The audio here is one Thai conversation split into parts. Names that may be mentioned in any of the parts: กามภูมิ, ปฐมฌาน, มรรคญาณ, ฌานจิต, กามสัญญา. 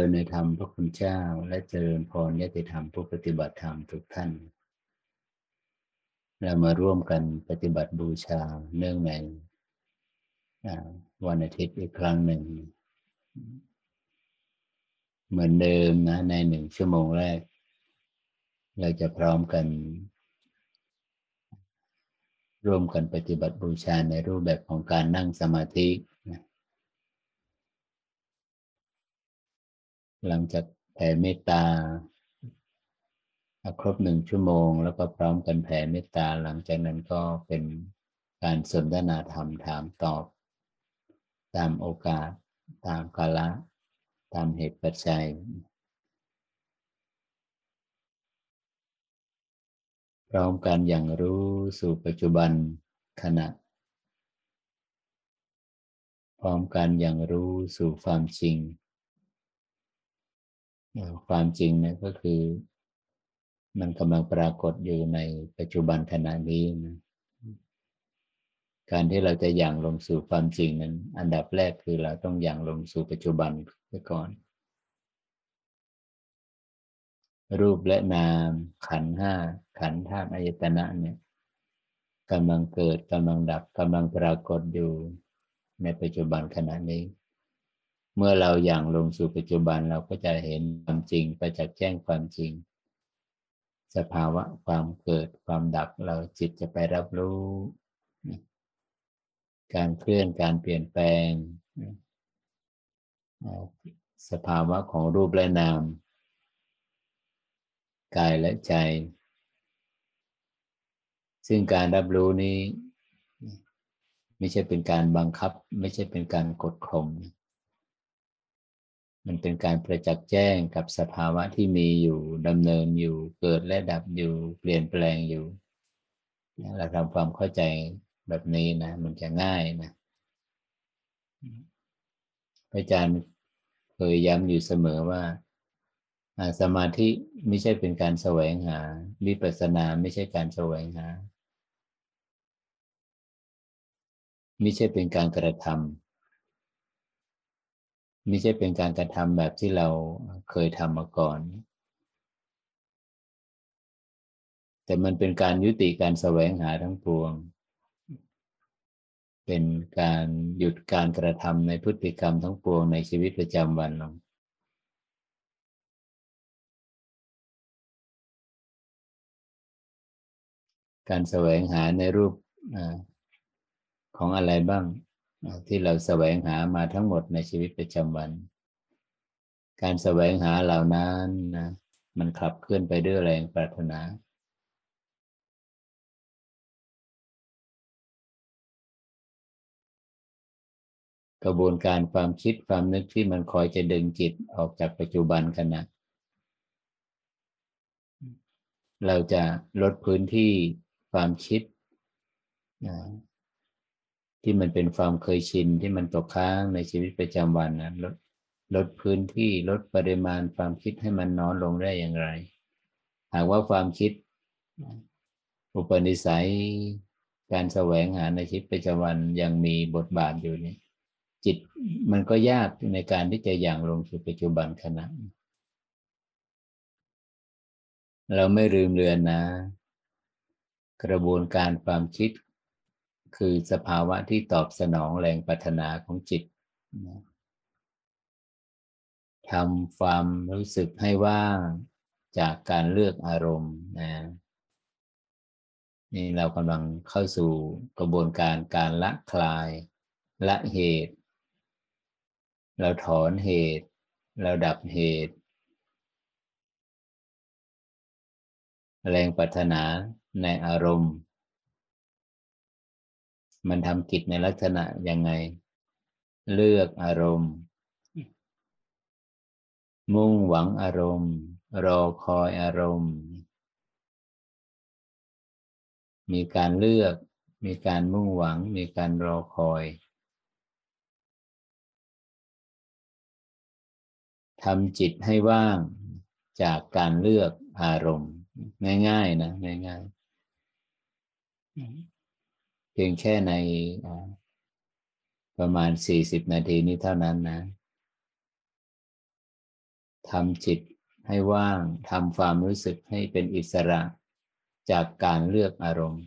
ริญในธรรมพระคุณเจ้าและเจริญพรยติธรรมผู้ปฏิบัติธรรมทุกท่านเรามาร่วมกันปฏิบัติบูชาเนื่องในวันอาทิตย์อีกครั้งหนึ่งเหมือนเดิมนะใน1ชั่วโมงแรกเราจะพร้อมกันร่วมกันปฏิบัติบูชาในรูปแบบของการนั่งสมาธิหลังจากแผ่เมตตาครบ1ชั่วโมงแล้วก็พร้อมกันแผ่เมตตาหลังจากนั้นก็เป็นการสนทนาธรรมถามตอบตามโอกาสตามกาลตามเหตุปัจจัยพร้อมกันอย่างรู้สู่ปัจจุบันขณะพร้อมกันอย่างรู้สู่ความจริงความจริงเนี่ยก็คือมันกำลังปรากฏอยู่ในปัจจุบันขณะนี้นะการที่เราจะย่างลงสู่ความจริงนั้นอันดับแรกคือเราต้องย่างลงสู่ปัจจุบันไปก่อนรูปและนามขันธ์ห้าขันธ์ธาตุอายตนะเนี่ยกำลังเกิดกำลังดับกำลังปรากฏอยู่ในปัจจุบันขณะนี้เมื่อเราย่างลงสู่ปัจจุบันเราก็จะเห็นความจริงประจักษ์แจ้งความจริงสภาวะความเกิดความดับเราจิตจะไปรับรู้การเคลื่อนการเปลี่ยนแปลงสภาวะของรูปและนามกายและใจซึ่งการรับรู้นี้ไม่ใช่เป็นการบังคับไม่ใช่เป็นการกดข่มมันเป็นการประจักษ์แจ้งกับสภาวะที่มีอยู่ดำเนินอยู่เกิดและดับอยู่เปลี่ยนแปลงอยู่เราทำความเข้าใจแบบนี้นะมันจะง่ายนะพระอาจารย์เคยย้ำอยู่เสมอว่าสมาธิไม่ใช่เป็นการแสวงหาวิปัสสนาไม่ใช่การแสวงหาไม่ใช่เป็นการกระทำไม่ใช่เป็นการกระทำแบบที่เราเคยทำมาก่อนแต่มันเป็นการยุติการแสวงหาทั้งปวงเป็นการหยุดการกระทำในพฤติกรรมทั้งปวงในชีวิตประจำวันลงการแสวงหาในรูปของอะไรบ้างที่เราแสวงหามาทั้งหมดในชีวิตประจำวันการแสวงหาเหล่านั้นนะมันขับเคลื่อนไปด้วยแรงปรารถนากระบวนการความคิดความนึกที่มันคอยจะดึงจิตออกจากปัจจุบันขณะเราจะลดพื้นที่ความคิดที่มันเป็นความเคยชินที่มันตกค้างในชีวิตประจำวันนะลดพื้นที่ลดปริมาณความคิดให้มันน้อยลงได้อย่างไรหากว่าความคิดอุปนิสัยการแสวงหาในชีวิตประจำวันยังมีบทบาทอยู่นี่จิตมันก็ยากในการที่จะย่างลงสู่ปัจจุบันขณะเราไม่ลืมเลือนนะกระบวนการความคิดคือสภาวะที่ตอบสนองแรงปรารถนาของจิตทำความรู้สึกให้ว่างจากการเลือกอารมณ์นะนี่เรากำลังเข้าสู่กระบวนการการละคลายละเหตุเราถอนเหตุเราดับเหตุแรงปรารถนาในอารมณ์มันทำกิจในลักษณะยังไงเลือกอารมณ์มุ่งหวังอารมณ์รอคอยอารมณ์มีการเลือกมีการมุ่งหวังมีการรอคอยทำจิตให้ว่างจากการเลือกอารมณ์ง่ายๆนะง่ายๆเพียงแค่ในประมาณ40 นาทีนี้เท่านั้นนะ ทำจิตให้ว่างทำความรู้สึกให้เป็นอิสระจากการเลือกอารมณ์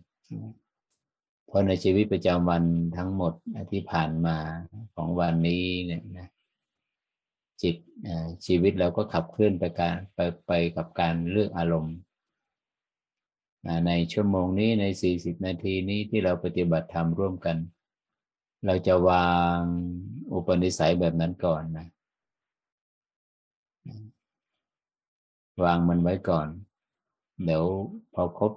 เพราะในชีวิตประจำวันทั้งหมดที่ผ่านมาของวันนี้เนี่ยนะจิตชีวิตเราก็ขับเคลื่อนไปกับการเลือกอารมณ์ในชั่วโมงนี้ใน40นาทีนี้ที่เราปฏิบัติธรรมร่วมกันเราจะวางอุปนิสัยแบบนั้นก่อนนะวางมันไว้ก่อนเดี๋ยวพอครบ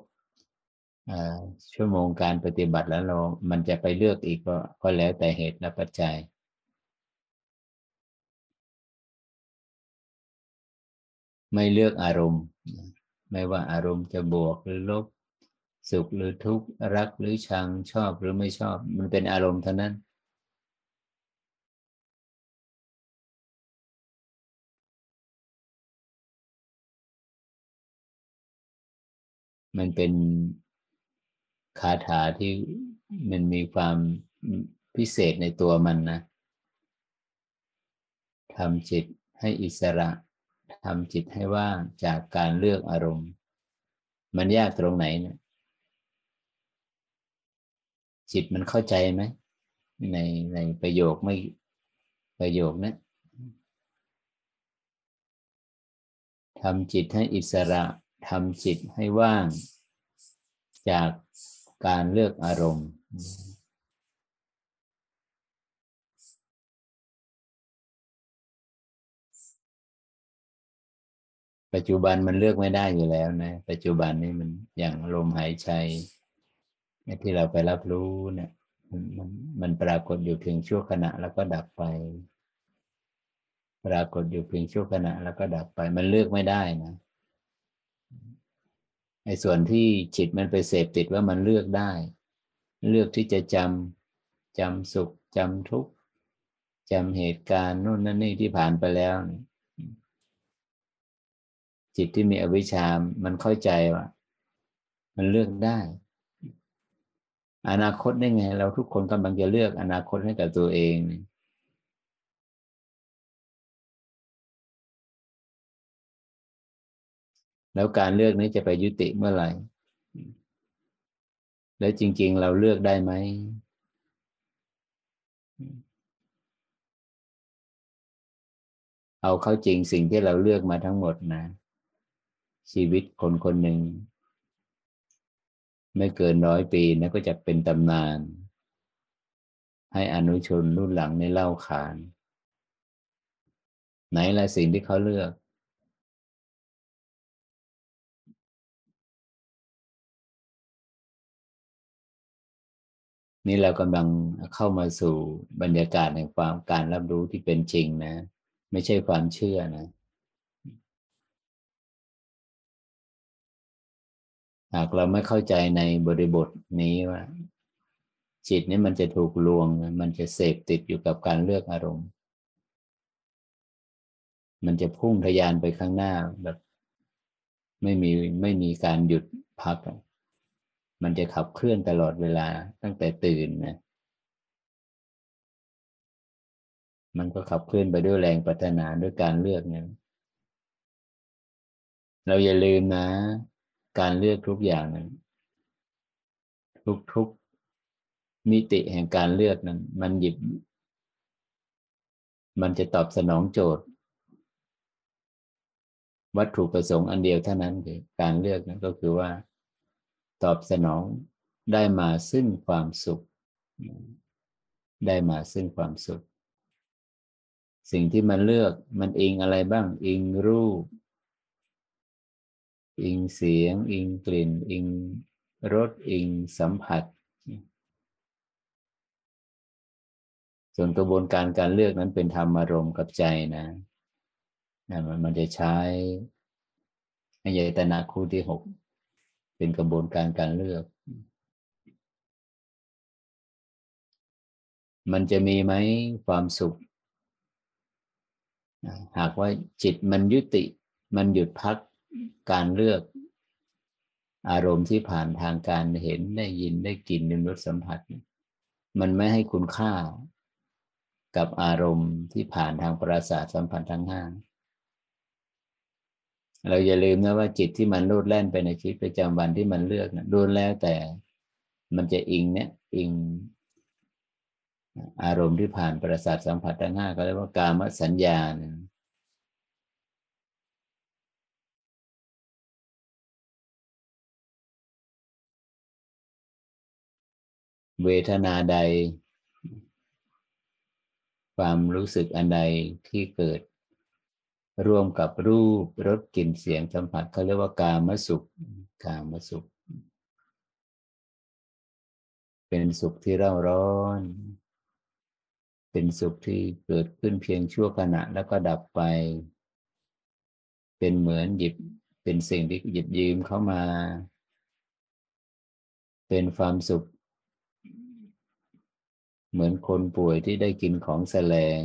ชั่วโมงการปฏิบัติแล้วมันจะไปเลือกอีกก็แล้วแต่เหตุและปัจจัยไม่เลือกอารมณ์ไม่ว่าอารมณ์จะบวกหรือลบสุขหรือทุกข์รักหรือชังชอบหรือไม่ชอบมันเป็นอารมณ์เท่านั้นมันเป็นคาถาที่มันมีความพิเศษในตัวมันนะทำจิตให้อิสระทำจิตให้ว่างจากการเลือกอารมณ์มันยากตรงไหนเนี่ยจิตมันเข้าใจไหมในประโยคนะทำจิตให้อิสระทำจิตให้ว่างจากการเลือกอารมณ์ปัจจุบันมันเลือกไม่ได้อยู่แล้วนะปัจจุบันนี่มันอย่างลมหายใจที่เราไปรับรู้เนี่ยมันปรากฏอยู่เพียงชั่วขณะแล้วก็ดับไปปรากฏอยู่เพียงชั่วขณะแล้วก็ดับไปมันเลือกไม่ได้นะไอ้ส่วนที่จิตมันไปเสพติดว่ามันเลือกได้เลือกที่จะจำสุขจำทุกข์จำเหตุการณ์นู่นนั่นนี่ที่ผ่านไปแล้วจิตที่มีอวิชชามันเข้าใจว่ามันเลือกได้อนาคตได้ไงเราทุกคนกำลังจะเลือกอนาคตให้กับตัวเองแล้วการเลือกนี้จะไปยุติเมื่อไหร่แล้วจริงๆเราเลือกได้ไหมเอาเข้าจริงสิ่งที่เราเลือกมาทั้งหมดนะชีวิตคนคนหนึ่งไม่เกิน100 ปีนะก็จะเป็นตำนานให้อนุชนรุ่นหลังในเล่าขานไหนล่ะสิ่งที่เขาเลือกนี่เรากำลังเข้ามาสู่บรรยากาศแห่งความการรับรู้ที่เป็นจริงนะไม่ใช่ความเชื่อนะหากเราไม่เข้าใจในบริบทนี้ว่าจิตนี้มันจะถูกลวงมันจะเสพติดอยู่กับการเลือกอารมณ์มันจะพุ่งทะยานไปข้างหน้าแบบไม่มีการหยุดพักมันจะขับเคลื่อนตลอดเวลาตั้งแต่ตื่นนะมันก็ขับเคลื่อนไปด้วยแรงปรารถนาด้วยการเลือกเนี่ยเราอย่าลืมนะการเลือกทุกอย่างนั้นทุกมิติแห่งการเลือกนั้นมันจะตอบสนองโจทย์วัตถุประสงค์อันเดียวเท่านั้นคือการเลือกนั้นก็คือว่าตอบสนองได้มาซึ่งความสุขได้มาซึ่งความสุขสิ่งที่มันเลือกมันอิงอะไรบ้างอิงรูปอิงเสียงอิงกลิ่นอิงรสอิงสัมผัสส่วนกระบวนการเลือกนั้นเป็นธรรมอารมณ์กับใจนะมันจะใช้อายตนะคู่ที่6เป็นกระบวนการเลือกมันจะมีไหมความสุขหากว่าจิตมันยุติมันหยุดพักการเลือกอารมณ์ที่ผ่านทางการเห็นได้ยินได้กลิ่นได้รสสัมผัสมันไม่ให้คุณค่ากับอารมณ์ที่ผ่านทางประสาทสัมผัสทั้ง5 เราอย่าลืมนะว่าจิตที่มันโลดแล่นไปในชีวิตประจำวันที่มันเลือกนะล้วนแล้วแต่มันจะอิงอารมณ์ที่ผ่านประสาทสัมผัสทั้งห้าก็เรียกว่ากามสัญญานะเวทนาใดความรู้สึกอันใดที่เกิดร่วมกับรูปรสกลิ่นเสียงสัมผัสเขาเรียกว่ากามสุขเป็นสุขที่เร่าร้อนเป็นสุขที่เกิดขึ้นเพียงชั่วขณะแล้วก็ดับไปเป็นเหมือนเป็นสิ่งที่หยิบยืมเข้ามาเป็นความสุขเหมือนคนป่วยที่ได้กินของแสลง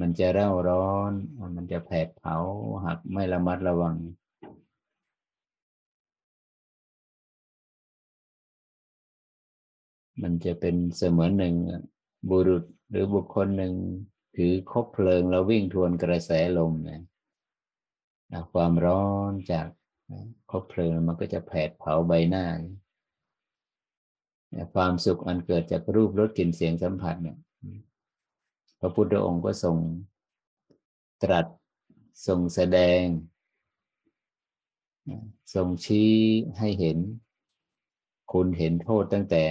มันจะเร่าร้อนมันจะแผดเผาหากไม่ระมัดระวังมันจะเป็นเสมือนหนึ่งบุรุษหรือบุคคลหนึ่งถือคบเพลิงแล้ววิ่งทวนกระแสลมนะความร้อนจากคบเพลิงมันก็จะแผดเผาใบหน้าความสุขอันเกิดจากรูปรสกลิ่นเสียงสัมผัสเนี่ยพระพุทธองค์ก็ทรงตรัสทรงแสดงทรงชี้ให้เห็นคุณเห็นโทษตั้งแต่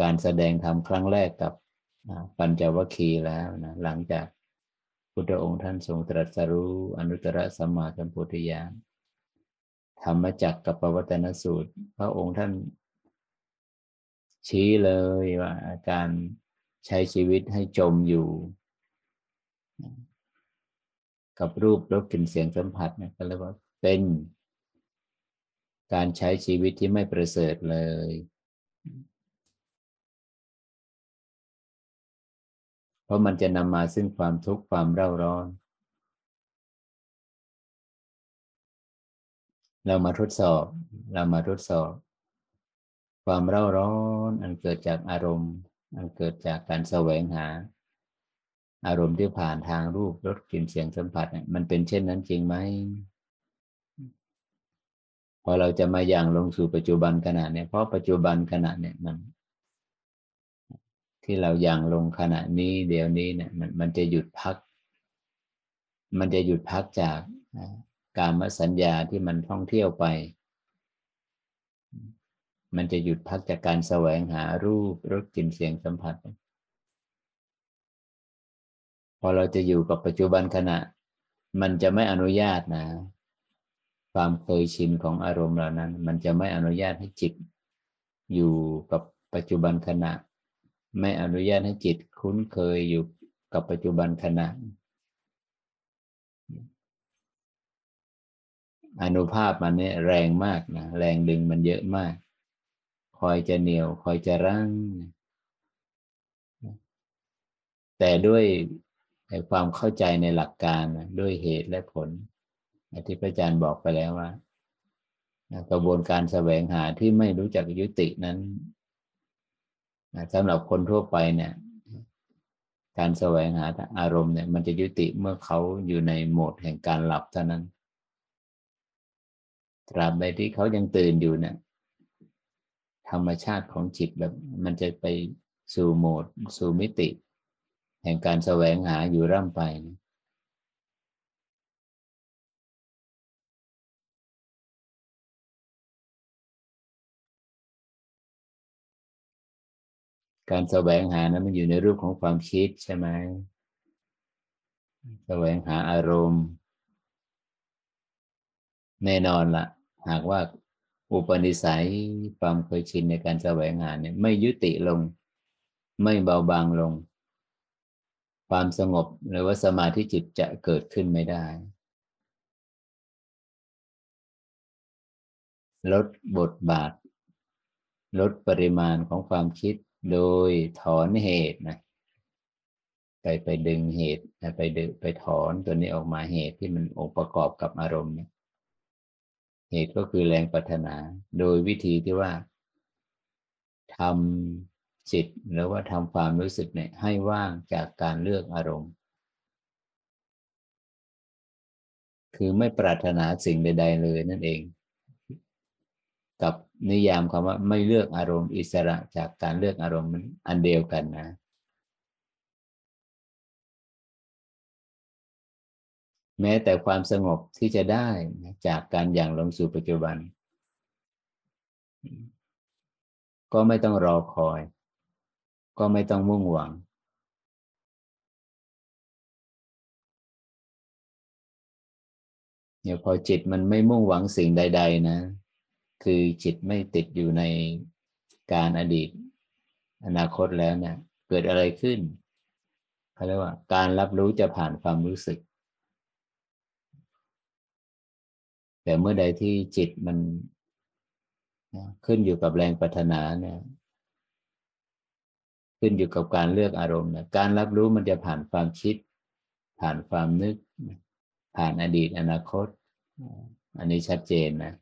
การแสดงธรรมครั้งแรกกับปัญจวัคคีย์แล้วนะหลังจากพุทธองค์ท่านทรงตรัสรู้อนุตตรสัมมาสัมโพธิญาณธรรมจักรกับปวัตตนสูตรพระองค์ท่านชี้เลยว่าการใช้ชีวิตให้จมอยู่กับรูปรสกลิ่นเสียงสัมผัสนะก็เรียกว่าเป็นการใช้ชีวิตที่ไม่ประเสริฐเลยเพราะมันจะนำมาซึ่งความทุกข์ความเร่าร้อนเรามาทดสอบความเร่าร้อนอันเกิดจากอารมณ์อันเกิดจากการแสวงหาอารมณ์ที่ผ่านทางรูปรสกลิ่นเสียงสัมผัสมันเป็นเช่นนั้นจริงไหมพอเราจะมาอย่างลงสู่ปัจจุบันขณะเนี่ยเพราะปัจจุบันขณะเนี่ยมันที่เราอย่างลงขณะนี้เดี๋ยวนี้เนี่ยมันจะหยุดพักจากกามสัญญาที่มันท่องเที่ยวไปมันจะหยุดพักจากการแสวงหารูปรสกลิ่นเสียงสัมผัสพอเราจะอยู่กับปัจจุบันขณะมันจะไม่อนุญาตนะความเคยชินของอารมณ์เหล่านั้นมันจะไม่อนุญาตให้จิตอยู่กับปัจจุบันขณะไม่อนุญาตให้จิตคุ้นเคยอยู่กับปัจจุบันขณะอานุภาพมันเนี่ยแรงมากนะแรงดึงมันเยอะมากคอยจะเหนี่ยวคอยจะรั้งแต่ด้วยความเข้าใจในหลักการด้วยเหตุและผลที่พระอาจารย์บอกไปแล้วว่ากระบวนการแสวงหาที่ไม่รู้จักยุตินั้นสำหรับคนทั่วไปเนี่ยการแสวงหาอารมณ์เนี่ยมันจะยุติเมื่อเขาอยู่ในโหมดแห่งการหลับเท่านั้นตราบใดที่เขายังตื่นอยู่เนี่ยธรรมชาติของจิตแบบมันจะไปสู่โหมดสู่มิติแห่งการแสวงหาอยู่ร่ำไปการแสวงหานั้นมันอยู่ในรูปของความคิดใช่ไหมแสวงหาอารมณ์แน่นอนล่ะหากว่าอุปนิสัยความเคยชินในการแสวงหาเนี่ยไม่ยุติลงไม่เบาบางลงความสงบหรือว่าสมาธิจิตจะเกิดขึ้นไม่ได้ลดบทบาทลดปริมาณของความคิดโดยถอนเหตุนะไปดึงเหตุไปถอนตัวนี้ออกมาเหตุที่มันองค์ประกอบกับอารมณ์เนี่ยเหตุก็คือแรงปรารถนาโดยวิธีที่ว่าทำจิตหรือว่าทำความรู้สึกเนี่ยให้ว่างจากการเลือกอารมณ์ คือไม่ปรารถนาสิ่งใดๆเลยนั่นเองกับนิยามคำว่าไม่เลือกอารมณ์อิสระจากการเลือกอารมณ์อันเดียวกันนะแม้แต่ความสงบที่จะได้จากการหยั่งลงสู่ปัจจุบันก็ไม่ต้องรอคอยก็ไม่ต้องมุ่งหวังเนี่ยพอจิตมันไม่มุ่งหวังสิ่งใดๆนะคือจิตไม่ติดอยู่ในการอดีตอนาคตแล้วเนี่ยเกิดอะไรขึ้นเขาเรียกว่าการรับรู้จะผ่านความรู้สึกแต่เมื่อใดที่จิตมันขึ้นอยู่กับแรงปรารถนาเนี่ยขึ้นอยู่กับการเลือกอารมณ์เนี่ยการรับรู้มันจะผ่านความคิดผ่านความนึกผ่านอดีตอนาคตอันนี้ชัดเจนนะ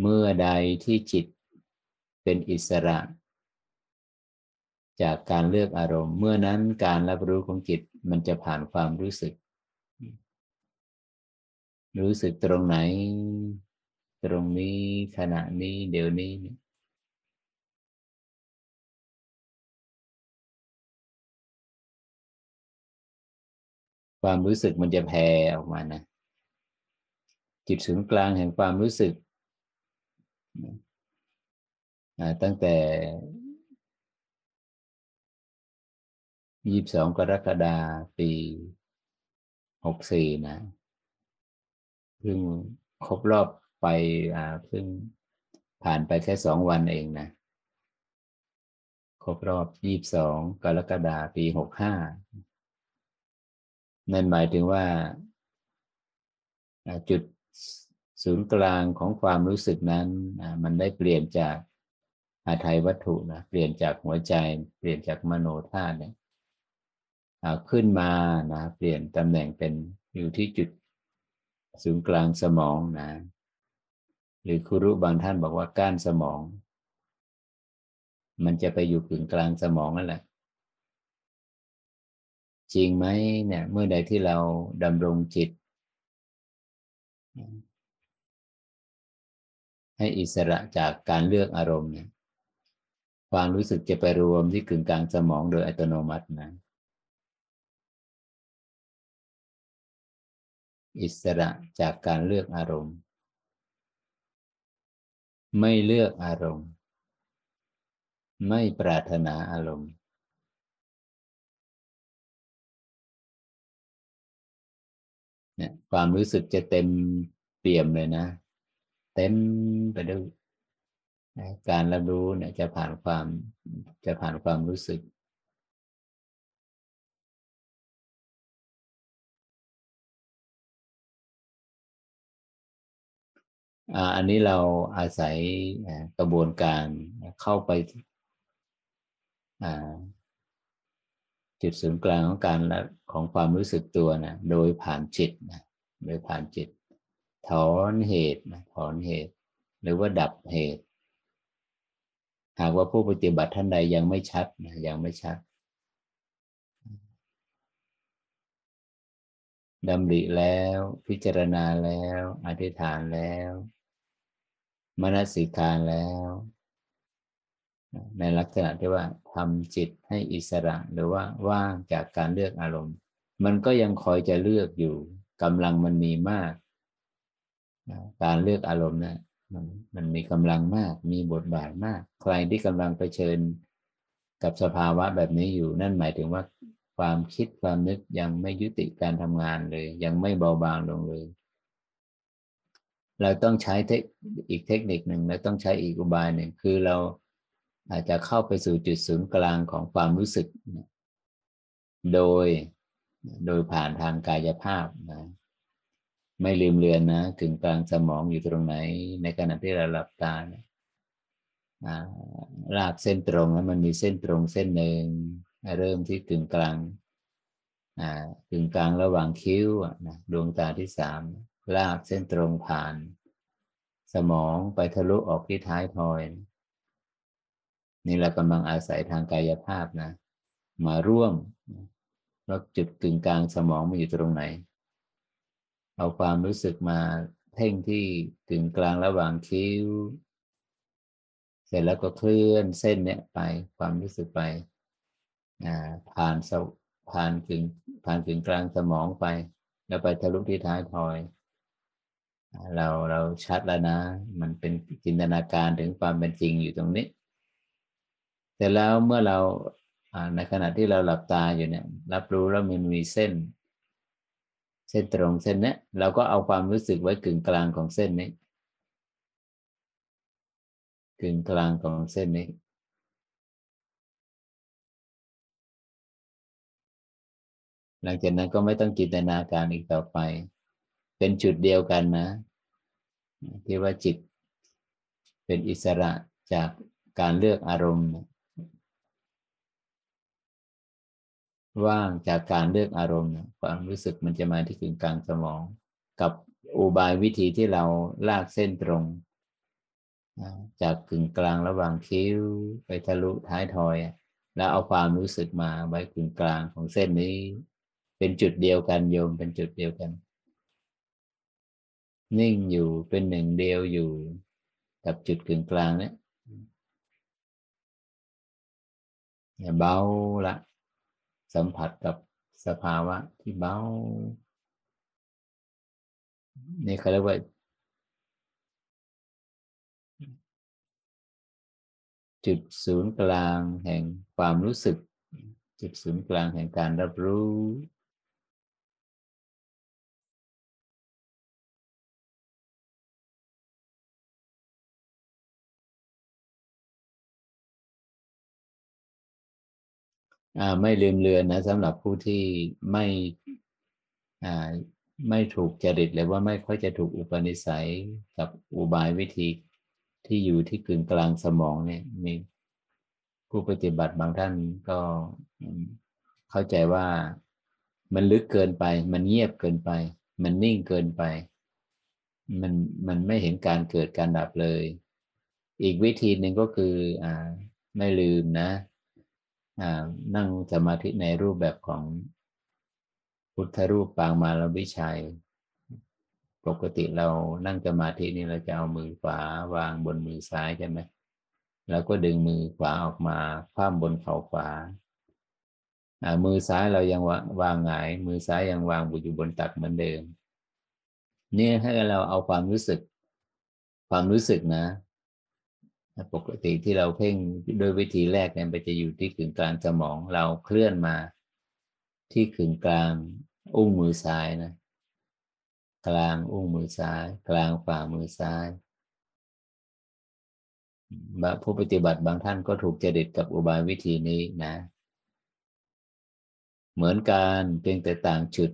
เมื่อใดที่จิตเป็นอิสระจากการเลือกอารมณ์เมื่อนั้นการรับรู้ของจิตมันจะผ่านความรู้สึกรู้สึกตรงไหนตรงนี้ขณะนี้เดี๋ยวนี้ความรู้สึกมันจะแผ่ออกมานะจุดศูนย์กลางแห่งความรู้สึกตั้งแต่22 กรกฎาคมปี64นะเพิ่งครบรอบไปเพิ่งผ่านไปแค่2วันเองนะครบรอบ22 กรกฎาคมปี65นั่นหมายถึงว่าจุดศูนย์กลางของความรู้สึกนั้นมันได้เปลี่ยนจากอาทัยวัตถุนะเปลี่ยนจากหัวใจเปลี่ยนจากมโนธาตุเนี่ยขึ้นมานะเปลี่ยนตำแหน่งเป็นอยู่ที่จุดศูนย์กลางสมองนะหรือครูบางท่านบอกว่าก้านสมองมันจะไปอยู่กึ่งกลางสมองนั่นแหละจริงไหมเนี่ยเมื่อใดที่เราดำรงจิตให้อิสระจากการเลือกอารมณ์เนี่ยความรู้สึกจะไปรวมที่กึ่งกลางสมองโดยอัตโนมัตินะอิสระจากการเลือกอารมณ์ไม่เลือกอารมณ์ไม่ปรารถนาอารมณ์เนี่ยความรู้สึกจะเต็มเปี่ยมเลยนะเต็มไปด้วยการรับรู้เนี่ยจะผ่านความรู้สึกอันนี้เราอาศัยกระบวนการเข้าไปจุดศูนย์กลางของการของความรู้สึกตัวนะโดยผ่านจิตนะโดยผ่านจิตถอนเหตุนะถอนเหตุหรือว่าดับเหตุหากว่าผู้ปฏิบัติท่านใดยังไม่ชัดนะยังไม่ชัดดำริแล้วพิจารณาแล้วอธิษฐานแล้วมนสิการแล้วในลักษณะที่ว่าทำจิตให้อิสระหรือว่าว่างจากการเลือกอารมณ์มันก็ยังคอยจะเลือกอยู่กำลังมันมีมากการเลือกอารมณ์นะมันมีกำลังมากมีบทบาทมากใครที่กำลังเผชิญกับสภาวะแบบนี้อยู่นั่นหมายถึงว่าความคิดความนึกยังไม่ยุติการทำงานเลยยังไม่เบาบางลงเลยเราต้องใช้อีกเทคนิคหนึ่งเราต้องใช้อีกอุบายหนึ่งคือเราอาจจะเข้าไปสู่จุดศูนย์กลางของความรู้สึกโดยผ่านทางกายภาพนะไม่ลืมเลือนนะกึ่งกลางสมองอยู่ตรงไหนในขณะที่เราหลับตาลากเส้นตรงแล้วมันมีเส้นตรงเส้นหนึ่งเริ่มที่กึ่งกลางระหว่างคิ้วนะดวงตาที่3ลากเส้นตรงผ่านสมองไปทะลุออกที่ท้ายทอยนี่เรากำลังอาศัยทางกายภาพนะมาร่วมว่าจุดกึ่งกลางสมองมันอยู่ตรงไหน เอาความรู้สึกมาเพ่งที่ถึงกลางระหว่างคิ้วเสร็จแล้วก็เคลื่อนเส้นเนี้ยไปความรู้สึกไปผ่านถึงกลางสมองไปแล้วไปทะลุที่ท้ายทอยเราชัดแล้วนะมันเป็นจินตนาการถึงความเป็นจริงอยู่ตรงนี้แต่แล้วเมื่อเราในขณะที่เราหลับตาอยู่เนี่ยรับรู้แล้วมันมีเส้นตรงเส้นเนี้ยเราก็เอาความรู้สึกไว้กึ่งกลางของเส้นนี้หลังจากนั้นก็ไม่ต้องจินตนาการอีกต่อไปเป็นจุดเดียวกันนะที่ว่าจิตเป็นอิสระจากการเลือกอารมณ์ว่างจากการเลือกอารมณ์ความรู้สึกมันจะมาที่กึ่งกลางสมองกับอุบายวิธีที่เราลากเส้นตรงจากกึ่งกลางระหว่างคิ้วไปทะลุท้ายทอยแล้วเอาความรู้สึกมาไว้กึ่งกลางของเส้นนี้เป็นจุดเดียวกันโยมเป็นจุดเดียวกันนิ่งอยู่เป็นหนึ่งเดียวอยู่กับจุดกึ่งกลางเนี่ยเบาละสัมผัสกับสภาวะที่เบานี่เขาเรียกว่าจุดศูนย์กลางแห่งความรู้สึกจุดศูนย์กลางแห่งการรับรู้ไม่ลืมเลือนนะสำหรับผู้ที่ไม่ถูกจริตหรือว่าไม่ค่อยจะถูกอุปนิสัยกับอุบายวิธีที่อยู่ที่กึ่งกลางสมองเนี่ยมีผู้ปฏิบัติบางท่านก็เข้าใจว่ามันลึกเกินไปมันเงียบเกินไปมันนิ่งเกินไปมันไม่เห็นการเกิดการดับเลยอีกวิธีหนึ่งก็คือไม่ลืมนะนั่งสมาธิในรูปแบบของพุทธรูปปางมารวิชัยปกติเรานั่งสมาธินี่เราจะเอามือขวาวางบนมือซ้ายใช่ไหมแล้วก็ดึงมือขวาออกมาคว่ำบนเข่าขวามือซ้ายเรายังวางหงายมือซ้ายยังวางอยู่บนตักเหมือนเดิมนี่ให้เราเอาความรู้สึกนะปกติที่เราเพ่งโดยวิธีแรกเนี่ยมันจะอยู่ที่กึ่งกลางสมองเราเคลื่อนมาที่กึ่งกลางอุ้งมือซ้ายนะกลางอุ้งมือซ้ายกลางฝ่ามือซ้ายผู้ปฏิบัติบางท่านก็ถูกจริตกับอุบายวิธีนี้นะเหมือนกันเพียงแต่ต่างจุด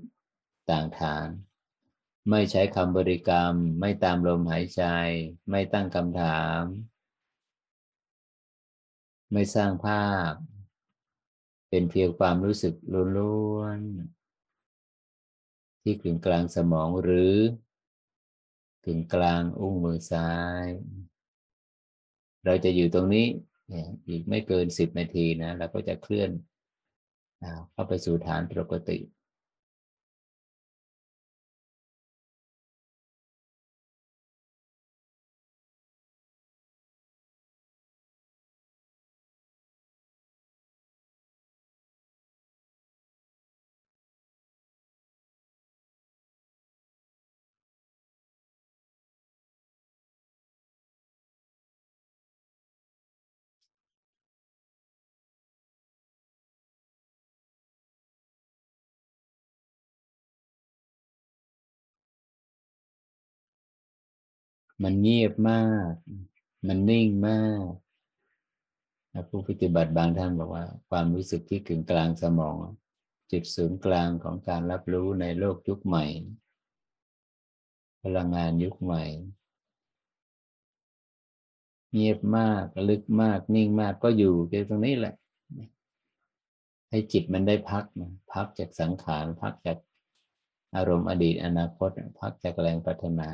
ต่างฐานไม่ใช้คำบริกรรมไม่ตามลมหายใจไม่ตั้งคำถามไม่สร้างภาพเป็นเพียงความรู้สึกล้วนๆที่กึ่งกลางสมองหรือกึ่งกลางอุ้งมือซ้ายเราจะอยู่ตรงนี้อีกไม่เกิน10นาทีนะเราก็จะเคลื่อนเข้าไปสู่ฐานปกติมันเงียบมากมันนิ่งมากผู้ปฏิบัติบางท่านบอกว่าความรู้สึกที่กึ่งกลางสมองจุดศูนย์กลางของการรับรู้ในโลกยุคใหม่พลังงานยุคใหม่เงียบมากลึกมากนิ่งมากก็อยู่ตรงนี้แหละให้จิตมันได้พักนะพักจากสังขารพักจากอารมณ์อดีตอนาคตพักจากแรงปรารถนา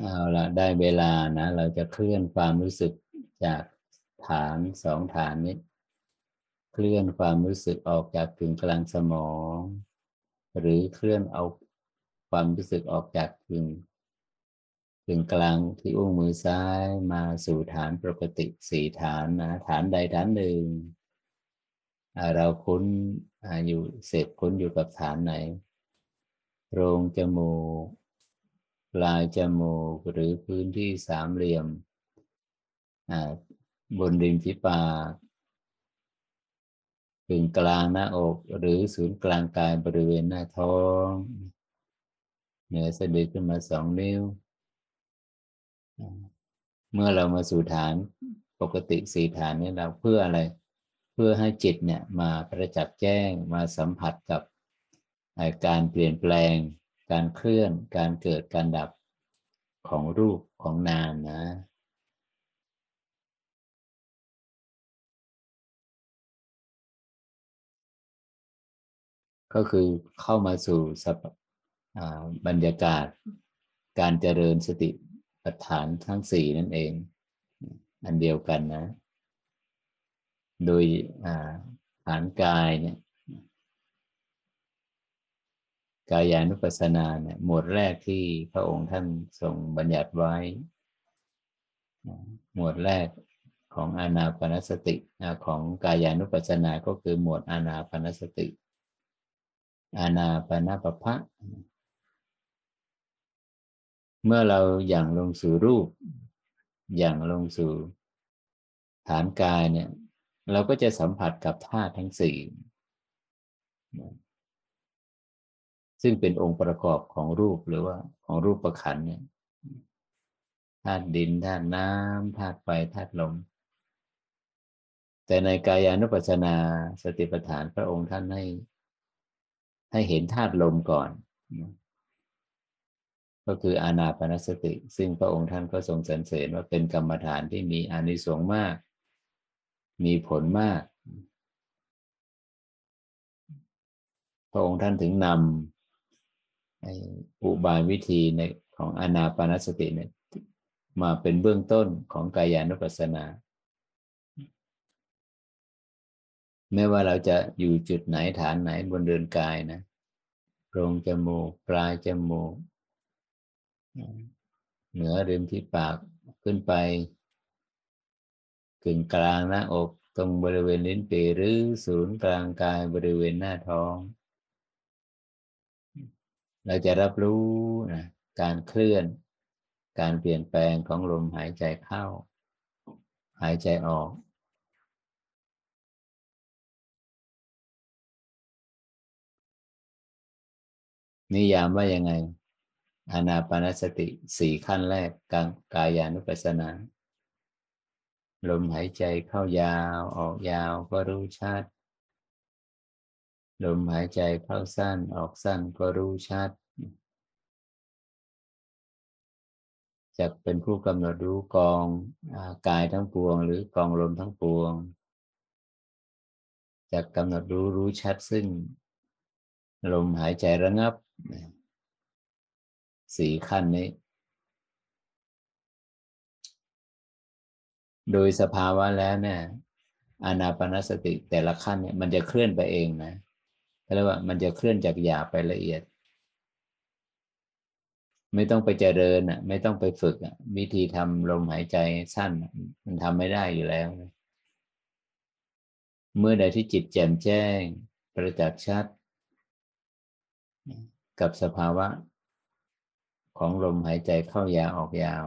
เอาละได้เวลานะเราจะเคลื่อนความรู้สึกจากฐานสองฐานนี้เคลื่อนความรู้สึกออกจากถึงกลางสมองหรือเคลื่อนเอาความรู้สึกออกจากถึงกลางที่อุ้งมือซ้ายมาสู่ฐานปกติสี่ฐานนะฐานใดฐานหนึ่งเราคุ้นอยู่เสพคุ้นอยู่กับฐานไหนโพรงจมูกปลายจมูกหรือพื้นที่สามเหลี่ยมบนริมฝีปากถึงกลางหน้าอกหรือศูนย์กลางกายบริเวณหน้าท้องเหนือสะดือขึ้นมา2นิ้วเมื่อเรามาสู่ฐานปกติสี่ฐานนี้เราเพื่ออะไรเพื่อให้จิตเนี่ยมาประจักษ์แจ้งมาสัมผัสกับการเปลี่ยนแปลงการเคลื่อนการเกิดการดับของรูปของนามนะก็คือเข้ามาสู่บรรยากาศการเจริญสติปัฏฐานทั้งสี่นั่นเองอันเดียวกันนะโดยฐานกายเนี่ยกายานุปัสสนาเนี่ยหมวดแรกที่พระองค์ท่านทรงบัญญัติไว้หมวดแรกของอานาปานสติของกายานุปัสสนาก็คือหมวดอานาปานสติอานาปานปภะเมื่อเราอย่างลงสู่รูปอย่างลงสู่ฐานกายเนี่ยเราก็จะสัมผัสกับธาตุทั้งสี่ซึ่งเป็นองค์ประกอบของรูปหรือว่าของรูปประขันเนี่ยธาตุดินธาตุน้ำธาตุไฟธาตุลมแต่ในกายานุปัสสนาสติปัฏฐานพระองค์ท่านให้เห็นธาตุลมก่อนก็คืออานาปานสติซึ่งพระองค์ท่านก็ทรงสรรเสริญว่าเป็นกรรมฐานที่มีอานิสงส์มากมีผลมากพระองค์ท่านถึงนำอุบายวิธีในของอานาปานสติเนี่ยมาเป็นเบื้องต้นของกายานุปัสสนาไม่ว่าเราจะอยู่จุดไหนฐานไหนบนเดินกายนะโพรงจมูกปลายจมูกเหนือริมที่ปากขึ้นไปกึ่งกลางหน้าอกตรงบริเวณลิ้นปี่หรือศูนย์กลางกายบริเวณหน้าท้องเราจะรับรู้นะการเคลื่อนการเปลี่ยนแปลงของลมหายใจเข้าหายใจออกนิยามว่ายังไงอานาปานสติสี่ขั้นแรกกายานุปัสสนาลมหายใจเข้ายาวออกยาวก็รู้ชัดลมหายใจเข้าสั้นออกสั้นก็รู้ชัดจะเป็นผู้กำหนดรู้กองกายทั้งปวงหรือกองลมทั้งปวงจะกำหนดรู้ชัดซึ่งลมหายใจระงับสี่ขั้นนี้โดยสภาวะแล้วเนี่ยอานาปานสติแต่ละขั้นเนี่ยมันจะเคลื่อนไปเองนะเรียกว่ามันจะเคลื่อนจากหยาบไปละเอียดไม่ต้องไปเจริญอ่ะไม่ต้องไปฝึกอ่ะวิธีทำลมหายใจสั้นมันทำไม่ได้อยู่แล้วเมื่อใดที่จิตแจ่มแจ้งประจักษ์ชัดกับสภาวะของลมหายใจเข้ายาวออกยาว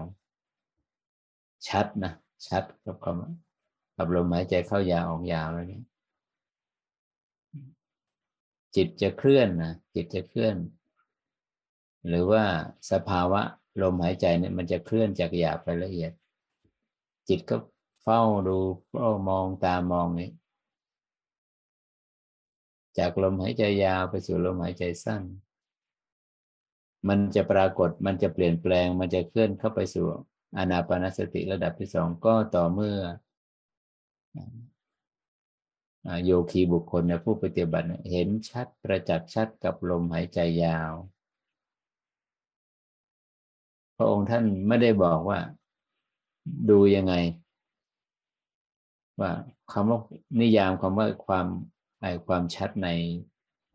ชัดนะชัดกับลมหายใจเข้ายาวออกยาวแล้วเนี่ยจิตจะเคลื่อนนะจิตจะเคลื่อนหรือว่าสภาวะลมหายใจเนี่ยมันจะเคลื่อนจากหยาบไปละเอียดจิตก็เฝ้าดูเฝ้ามองตามองนี่จากลมหายใจยาวไปสู่ลมหายใจสั้นมันจะปรากฏมันจะเปลี่ยนแปลงมันจะเคลื่อนเข้าไปสู่อานาปานสติระดับที่สองก็ต่อเมื่อโยคีบุคคลเนี่ยผู้ปฏิบัติเห็นชัดประจักษ์ชัดกับลมหายใจยาว ระองค์ท่านไม่ได้บอกว่าดูยังไงว่าคำว่านิยามคำว่าความชัดใน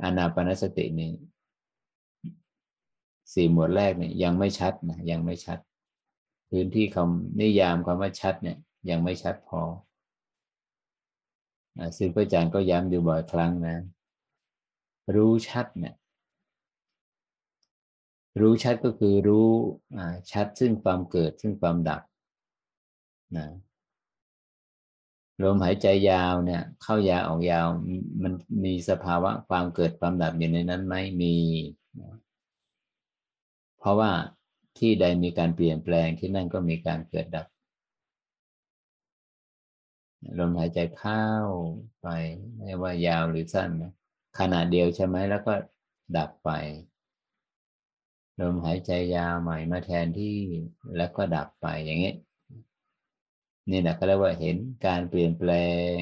อานาปานสตินี้4หมวดแรกเนี่ยยังไม่ชัดนะยังไม่ชัดพื้นที่คำนิยามคำว่าชัดเนี่ยยังไม่ชัดพอซึ่งพระอาจารย์ก็ย้ำอยู่บ่อยครั้งนะรู้ชัดเนี่ยรู้ชัดก็คือรู้ชัดซึ่งความเกิดซึ่งความดับนะลมหายใจยาวเนี่ยเข้ายาวออกยาวมันมีสภาวะความเกิดความดับอยู่ในนั้นไหมมีนะเพราะว่าที่ใดมีการเปลี่ยนแปลงที่นั่นก็มีการเกิดดับลมหายใจเข้าไปไม่ว่ายาวหรือสั้นนะขณะเดียวใช่ไหมแล้วก็ดับไปลมหายใจยาวใหม่มาแทนที่แล้วก็ดับไปอย่างนี้นี่แหละก็เรียกว่าเห็นการเปลี่ยนแปลง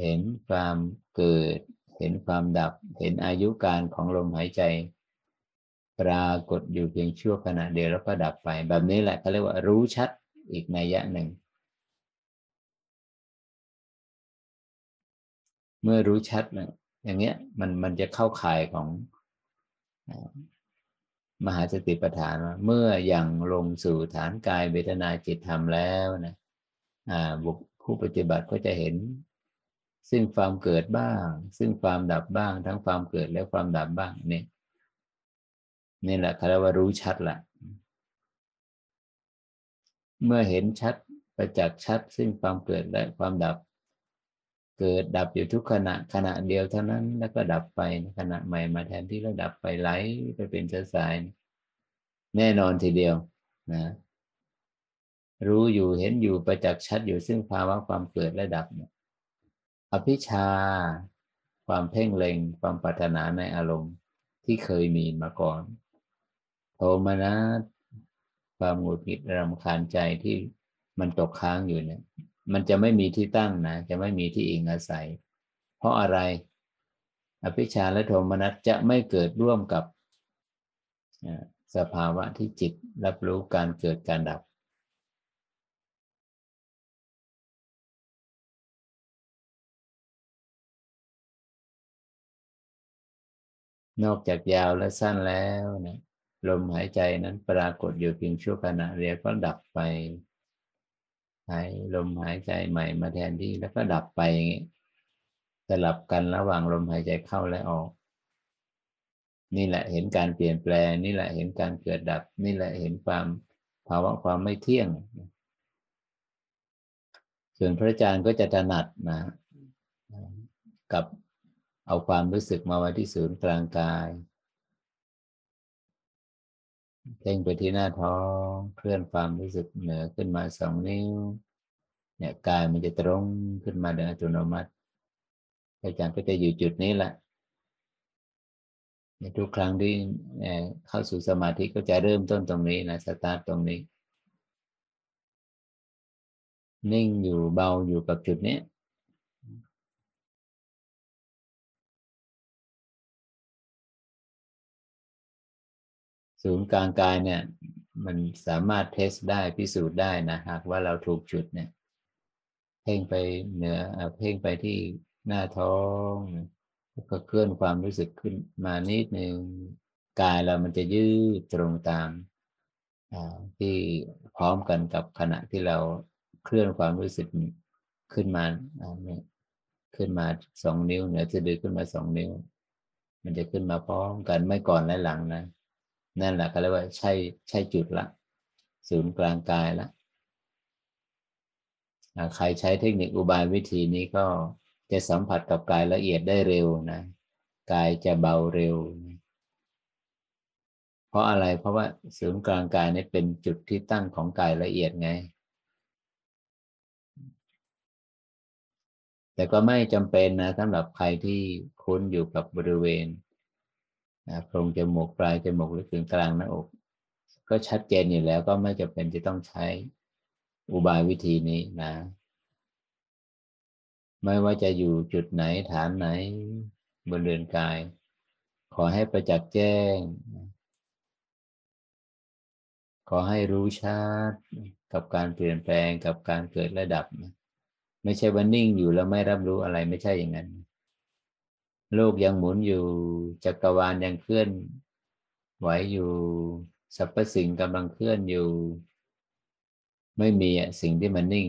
เห็นความเกิดเห็นความดับเห็นอายุการของลมหายใจปรากฏอยู่เพียงชั่วขณะเดียวแล้วก็ดับไปแบบนี้แหละเขาเรียกว่ารู้ชัดอีกนัยยะหนึ่งเมื่อรู้ชัดนะอย่างเงี้ยมันจะเข้าข่ายของมหาสติปัฏฐานว่าเมื่อยังลงสู่ฐานกายเวทนาจิตธรรมแล้วนะบุคคลผู้ปฏิบัติก็จะเห็นซึ่งความเกิดบ้างซึ่งความดับบ้างทั้งความเกิดและความดับบ้างนี่แหละเขาเรียกว่ารู้ชัดละเมื่อเห็นชัดประจักษ์ชัดซึ่งความเกิดและความดับเกิดดับอยู่ทุกขณะขณะเดียวเท่านั้นแล้วก็ดับไปขณะใหม่มาแทนที่แล้วดับไปไหลไปเป็นสายๆแน่นอนทีเดียวนะรู้อยู่เห็นอยู่ประจักษ์ชัดอยู่ซึ่งภาวะความเกิดและดับอภิชฌาความเพ่งเล็งความปรารถนาในอารมณ์ที่เคยมีมาก่อนโทมนัสความหงุดหงิดรำคาญใจที่มันตกค้างอยู่เนี่ยมันจะไม่มีที่ตั้งนะจะไม่มีที่อิงอาศัยเพราะอะไรอภิชฌาและโทมนัสจะไม่เกิดร่วมกับสภาวะที่จิตรับรู้การเกิดการดับนอกจากยาวและสั้นแล้วนะลมหายใจนั้นปรากฏอยู่เพียงชั่วขณะเดียวก็ดับไปลมหายใจใหม่มาแทนที่แล้วก็ดับไปอย่างนี้สลับกันระหว่างลมหายใจเข้าและออกนี่แหละเห็นการเปลี่ยนแปลงนี่แหละเห็นการเกิดดับนี่แหละเห็นความภาวะความไม่เที่ยงส่วนพระอาจารย์ก็จะถนัดนะกับเอาความรู้สึกมาไว้ที่ศูนย์กลางกายเพ่งไปที่หน้าท้องเคลื่อนความรู้สึกเหนือขึ้นมา2นิ้วเนี่ยกายมันจะตรงขึ้นมาโดยอัตโนมัติอาจารย์ก็จะอยู่จุดนี้แหละในทุกครั้งที่เข้าสู่สมาธิก็จะเริ่มต้นตรงนี้นะสตาร์ทตรงนี้นิ่งอยู่เบาอยู่กับจุดนี้ศูนย์กลางกายเนี่ยมันสามารถเทสได้พิสูจน์ได้นะหากว่าเราถูกจุดเนี่ยเพ่งไปเหนือเพ่งไปที่หน้าท้องแล้วก็เคลื่อนความรู้สึกขึ้นมานิดนึงกายเรามันจะยืดตรงตามที่พร้อมกันกับขณะที่เราเคลื่อนความรู้สึกขึ้นมา2นิ้วเหนือสะดือขึ้นมา2นิ้วมันจะขึ้นมาพร้อมกันไม่ก่อนและหลังนะนั่นแหละเขาเรียกว่าใช่จุดละศูนย์กลางกายละใครใช้เทคนิคอุบายวิธีนี้ก็จะสัมผัสกับกายละเอียดได้เร็วนะกายจะเบาเร็วเพราะอะไรเพราะว่าศูนย์กลางกายนี่เป็นจุดที่ตั้งของกายละเอียดไงแต่ก็ไม่จำเป็นนะสำหรับใครที่คุ้นอยู่กับบริเวณโพรงจมูกปลายจมูกหรือถึงกลางหน้าอกก็ชัดเจนอยู่แล้วก็ไม่จำเป็นจะต้องใช้อุบายวิธีนี้นะไม่ว่าจะอยู่จุดไหนฐานไหนบนเรือนกายขอให้ประจักษ์แจ้ง ขอให้รู้ชัดกับการเปลี่ยนแปลงกับการเกิดระดับไม่ใช่ว่านิ่งอยู่แล้วไม่รับรู้อะไรไม่ใช่อย่างนั้นโลกยังหมุนอยู่จักรวาลยังเคลื่อนไหวอยู่สรรพสิ่งกำลังเคลื่อนอยู่ไม่มีสิ่งที่มันนิ่ง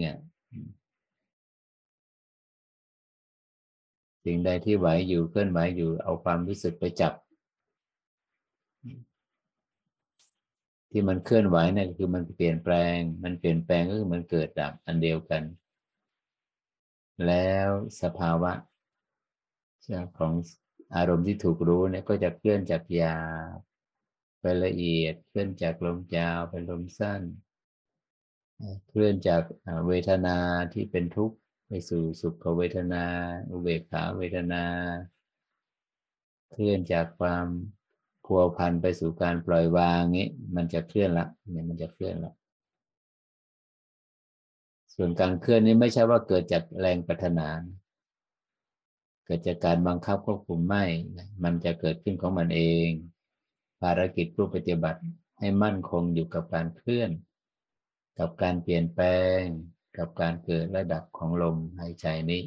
สิ่งใดที่ไหวอยู่เคลื่อนไหวอยู่เอาความรู้สึกไปจับที่มันเคลื่อนไหวนั่นคือมันเปลี่ยนแปลงมันเปลี่ยนแปลงก็คือมันเกิดดับอันเดียวกันแล้วสภาวะของอารมณ์ที่ถูกรู้เนี่ยก็จะเคลื่อนจากหยาบไปละเอียดเคลื่อนจากลมยาวไปลมสั้นเคลื่อนจากเวทนาที่เป็นทุกข์ไปสู่สุขเวทนาอุเบกขาเวทนาเคลื่อนจากความพัวพันไปสู่การปล่อยวางนี้มันจะเคลื่อนละเนี่ยมันจะเคลื่อนละส่วนการเคลื่อนนี้ไม่ใช่ว่าเกิดจากแรงปรารถนาเกิดจากการบังคับควบคุมไม่มันจะเกิดขึ้นของมันเองภารกิจผู้ปฏิบัติให้มั่นคงอยู่กับการเคลื่อนกับการเปลี่ยนแปลงกับการเกิดระดับของลมหายใจนี้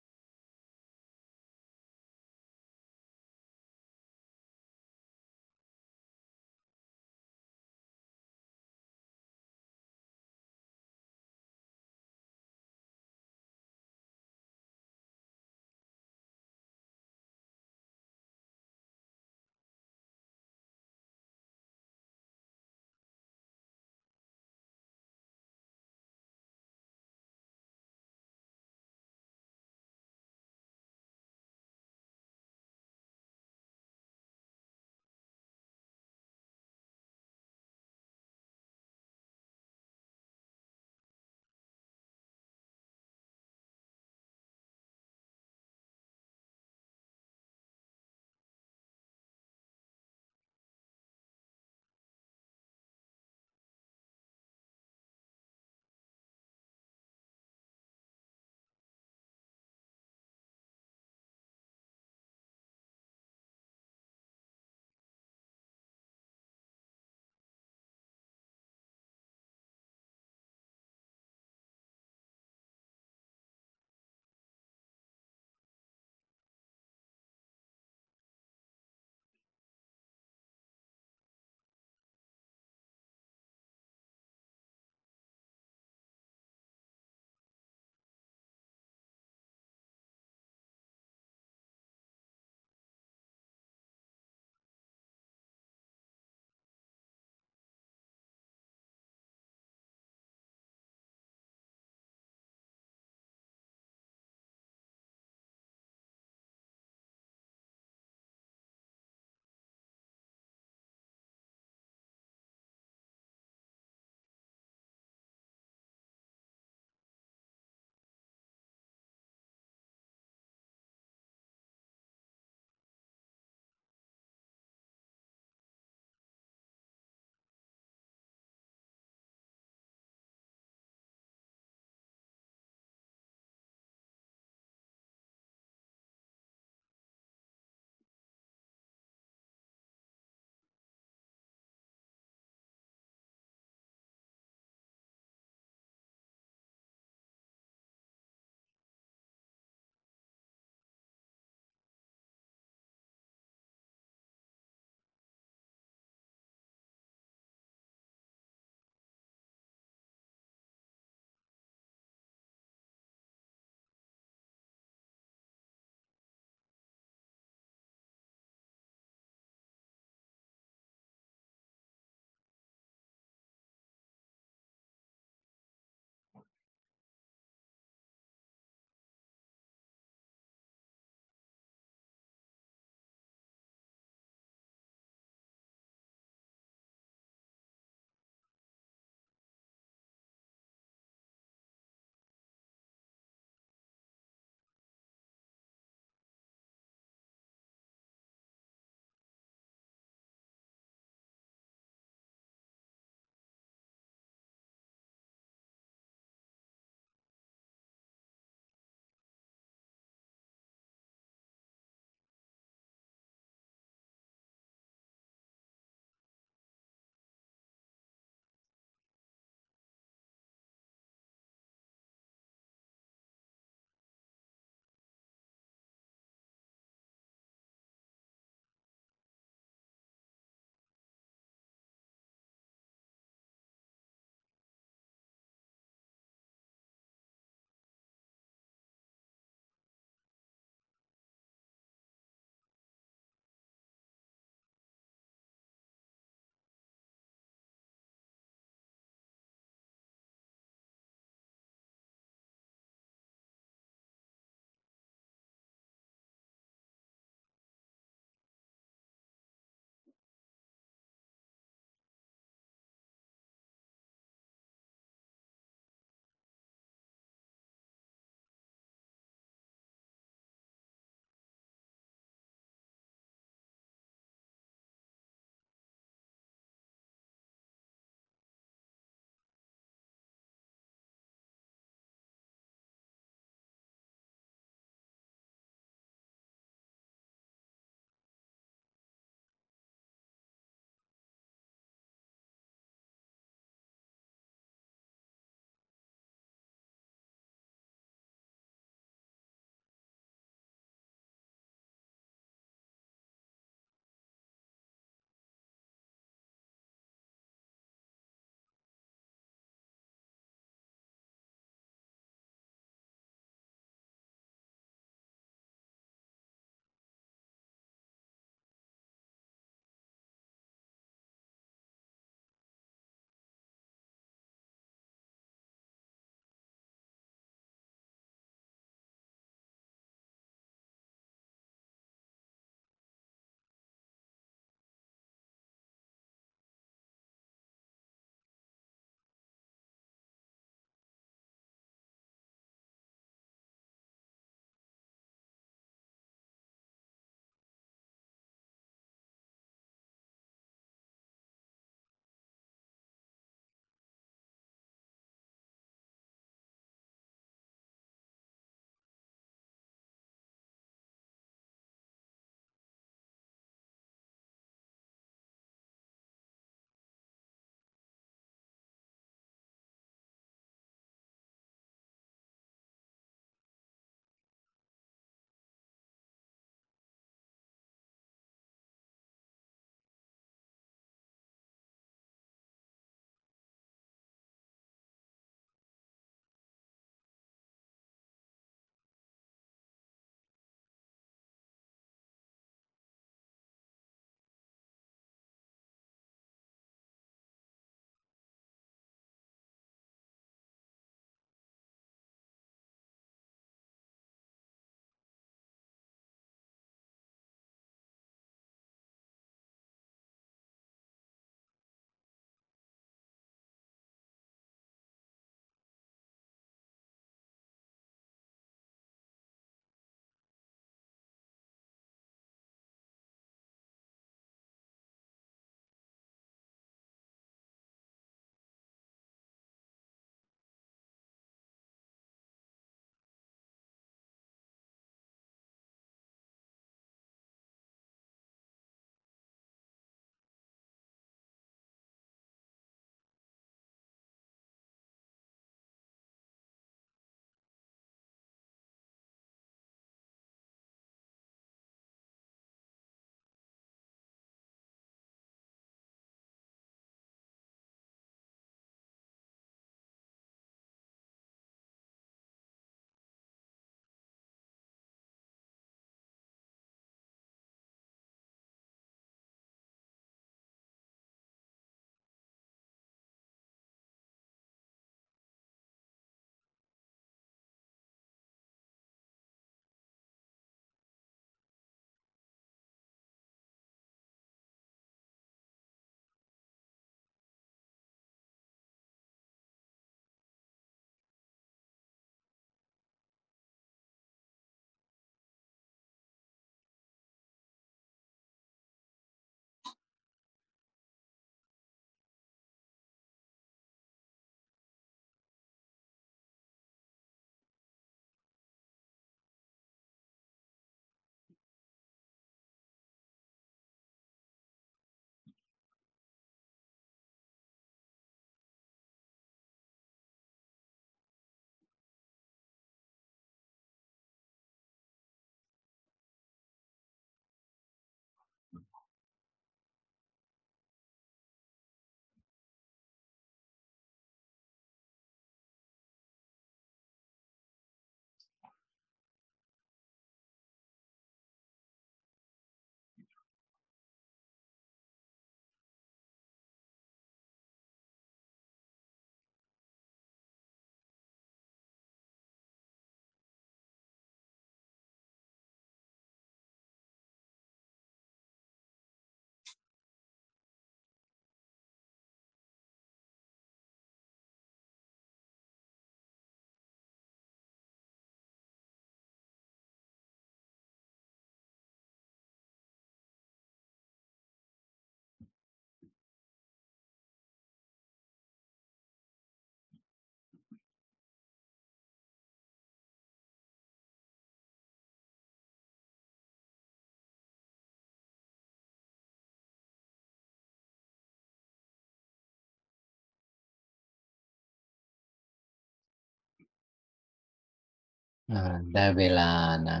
ได้เวลานะ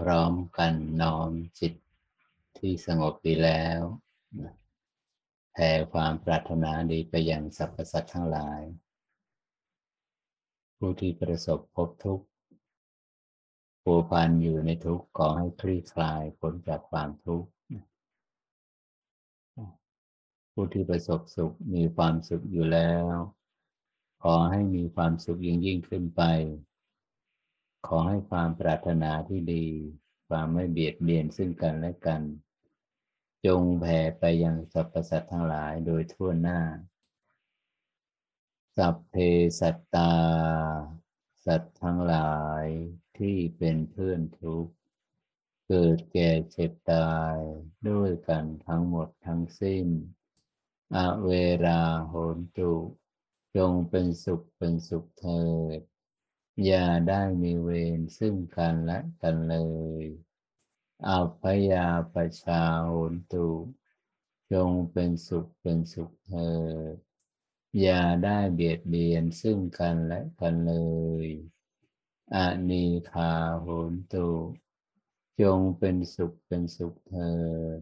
พร้อมกันน้อมจิตที่สงบดีแล้วแผ่ความปรารถนาดีไปยังสรรพสัตว์ทั้งหลายผู้ที่ประสบพบทุกข์ผูกพันอยู่ในทุกข์ขอให้คลี่คลายพ้นจากความทุกข์ผู้ที่ประสบสุขมีความสุขอยู่แล้วขอให้มีความสุขยิ่งขึ้นไปขอให้ความปรารถนาที่ดีความไม่เบียดเบียนซึ่งกันและกันจงแผ่ไปยังสรรพสัตว์ทั้งหลายโดยทั่วหน้าสัพเพสัตตาสัตว์ทั้งหลายที่เป็นเพื่อนทุกข์เกิดแก่เจ็บตายด้วยกันทั้งหมดทั้งสิ้นอเวราโหนตุจงเป็นสุขเถิดอย่าได้มีเวรซึ่งกันและกันเลยอัพยาปชาโหนตุจงเป็นสุขเถิดอย่าได้เบียดเบียนซึ่งกันและกันเลยอนีฆาโหนตุจงเป็นสุขเถิด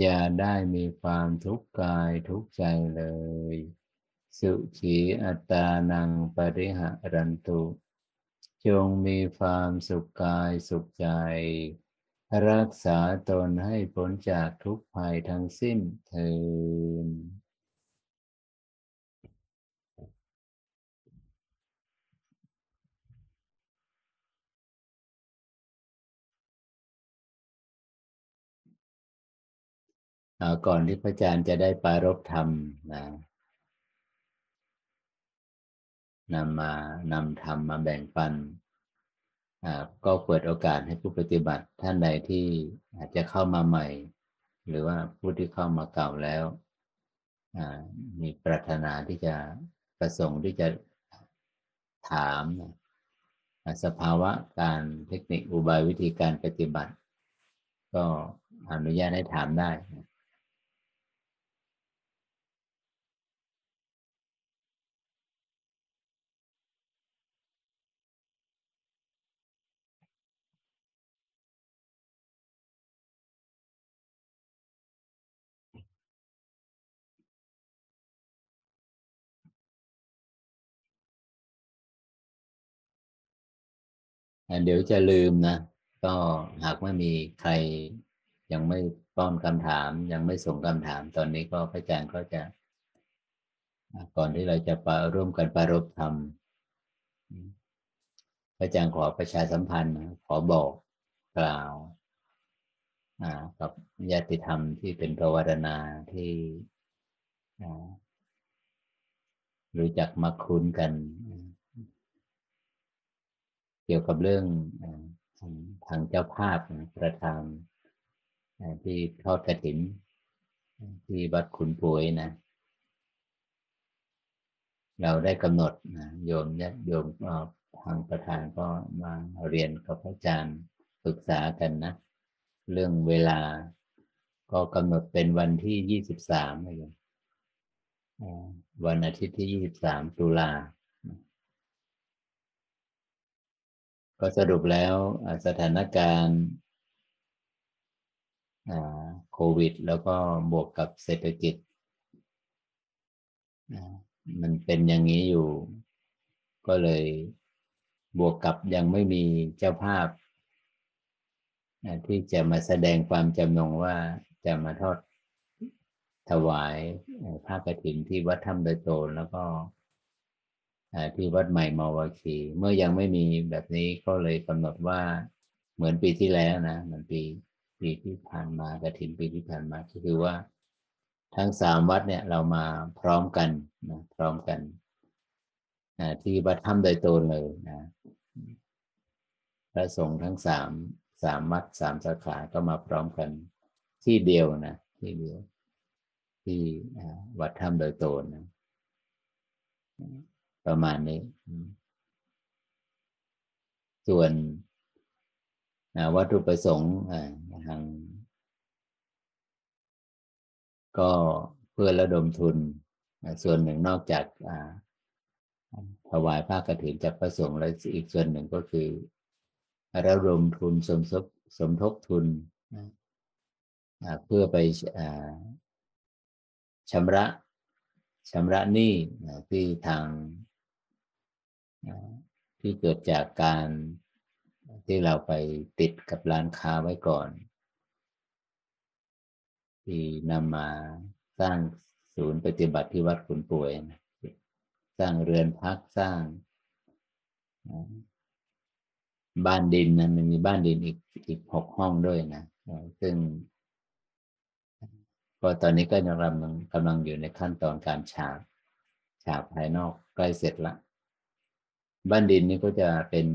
อย่าได้มีความทุกข์กายทุกข์ใจเลยสุขีอัตตานังปริหารันตุจงมีความสุขกายสุขใจรักษาตนให้พ้นจากทุกภัยทั้งสิ้นเถิดก่อนที่พระอาจารย์จะได้ปารภธรรมนะนำธรรมมาแบ่งปันก็เปิดโอกาสให้ผู้ปฏิบัติท่านใดที่อาจจะเข้ามาใหม่หรือว่าผู้ที่เข้ามาเก่าแล้วมีปรารถนาที่จะประสงค์ที่จะถามสภาวะการเทคนิคอุบายวิธีการปฏิบัติก็อนุญาตให้ถามได้เดี๋ยวจะลืมนะก็หากไม่มีใครยังไม่ป้อนคำถามยังไม่ส่งคำถามตอนนี้ก็พระอาจารย์ก็จะก่อนที่เราจะร่วมกันปารภธรรมพระอาจารย์ขอประชาสัมพันธ์ขอบอกกล่าวกับญาติธรรมที่เป็นภาวนาที่รู้จักมาคุ้นกันเกี่ยวกับเรื่องทางเจ้าภาพประธานที่ทอดกฐินที่วัดขุนป่วยนะเราได้กำหนดนะโยมญาติโยมทางประธานก็มาเรียนกับพระอาจารย์ปรึกษากันนะเรื่องเวลาก็กำหนดเป็นวันที่23นะโยมวันอาทิตย์ที่23ตุลาก็สรุปแล้วสถานการณ์โควิดแล้วก็บวกกับเศรษฐกิจมันเป็นอย่างนี้อยู่ก็เลยบวกกับยังไม่มีเจ้าภาพที่จะมาแสดงความจำนงว่าจะมาทอดถวายผ้ากฐินที่วัดถ้ำตะโจนแล้วก็ที่วัดใหม่มาวาคีเมื่อยังไม่มีแบบนี้ก็เลยกำหนดว่าเหมือนปีที่แล้วนะมันปีที่ผ่านมากฐินปีที่ผ่านมาก็คือว่าทั้ง3วัดเนี่ยเรามาพร้อมกันนะพร้อมกันที่วัดถ้ำตะโจนเลยนะพระสงฆ์ทั้ง3วัด3สาขาก็มาพร้อมกันที่เดียวนะที่เดียวที่วัดถ้ำตะโจนนะประมาณนี้ส่วนวัตถุประสงค์ทางก็เพื่อระดมทุนส่วนหนึ่งนอกจาก ถวายผ้ากฐินจากพระสงฆ์และอีกส่วนหนึ่งก็คือระดมทุนสมทบทุนเพื่อไปชำระหนี้ที่ทางที่เกิดจากการที่เราไปติดกับร้านค้าไว้ก่อนที่นำมาสร้างศูนย์ปฏิบัติที่วัดขุนป่วยสร้างเรือนพักสร้างบ้านดินนะมันมีบ้านดินอีก6 ห้องด้วยนะซึ่งก็ตอนนี้ก็กำลังอยู่ในขั้นตอนการฉาบภายนอกใกล้เสร็จละบ้านดินนี่ก็จะเป็น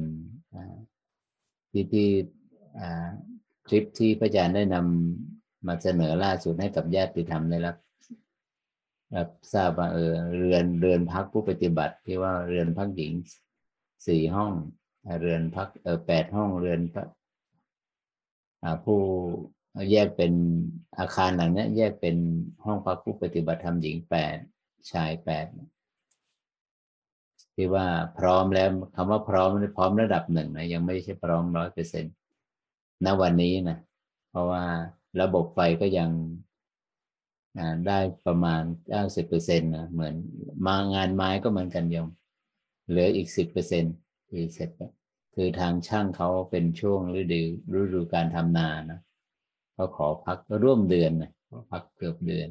ที่คลิปที่พระอาจารย์ได้นำมาเสนอล่าสุดให้กับญาติธรรมได้รับทราบว่าเรือนพักผู้ปฏิบัติที่ว่าเรือนพักหญิง4 ห้องเรือนพัก8 ห้องเรือนพักผู้แยกเป็นอาคารหลังนี้แยกเป็นห้องพักผู้ปฏิบัติธรรมหญิง8ชาย8ที่ว่าพร้อมแล้วคำว่าพร้อมระดับหนึ่งนะยังไม่ใช่พร้อม 100% ณวันนี้นะเพราะว่าระบบไฟก็ยังได้ประมาณ 90% นะเหมือนมางานไม้ก็เหมือนกันยมเหลืออีก 10% ที่เสร็จคือทางช่างเขาเป็นช่วงฤดูการทำนานะก็ขอพักร่วมเดือนนะพักเกือบเดือน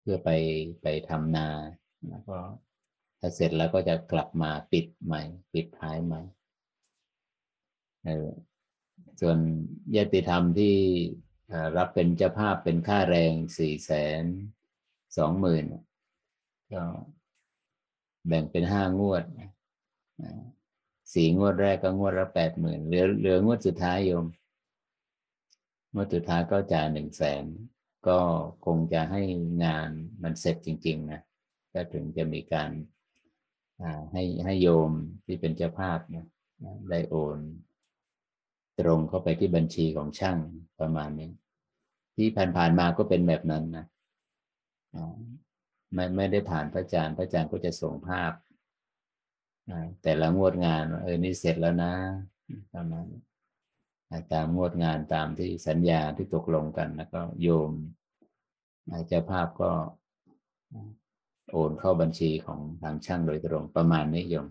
เพื่อไปทำนาแล้วก็ถ้าเสร็จแล้วก็จะกลับมาปิดใหม่ปิดท้ายใหม่ส่วนญาติธรรมที่รับเป็นเจ้าภาพเป็นค่าแรง 420,000 ก็แบ่งเป็น5 งวด4 งวดแรกก็งวดละ 80,000 เหลือ งวดสุดท้ายโยมงวดสุดท้ายก็จ่าย 100,000 ก็คงจะให้งานมันเสร็จจริงๆนะก็ถึงจะมีการให้โยมที่เป็นเจ้าภาพนะได้โอนตรงเข้าไปที่บัญชีของช่างประมาณนี้ที่ผ่านมาก็เป็นแบบนั้นนะไม่ได้ผ่านพระอาจารย์ก็จะส่งภาพแต่ละงวดงานนี่เสร็จแล้วนะประมาณนี้ตามงวดงานตามที่สัญญาที่ตกลงกันแล้วก็โยมเจ้าภาพก็โอนเข้าบัญชีของทางช่างโดยตรงประมาณนี้โยม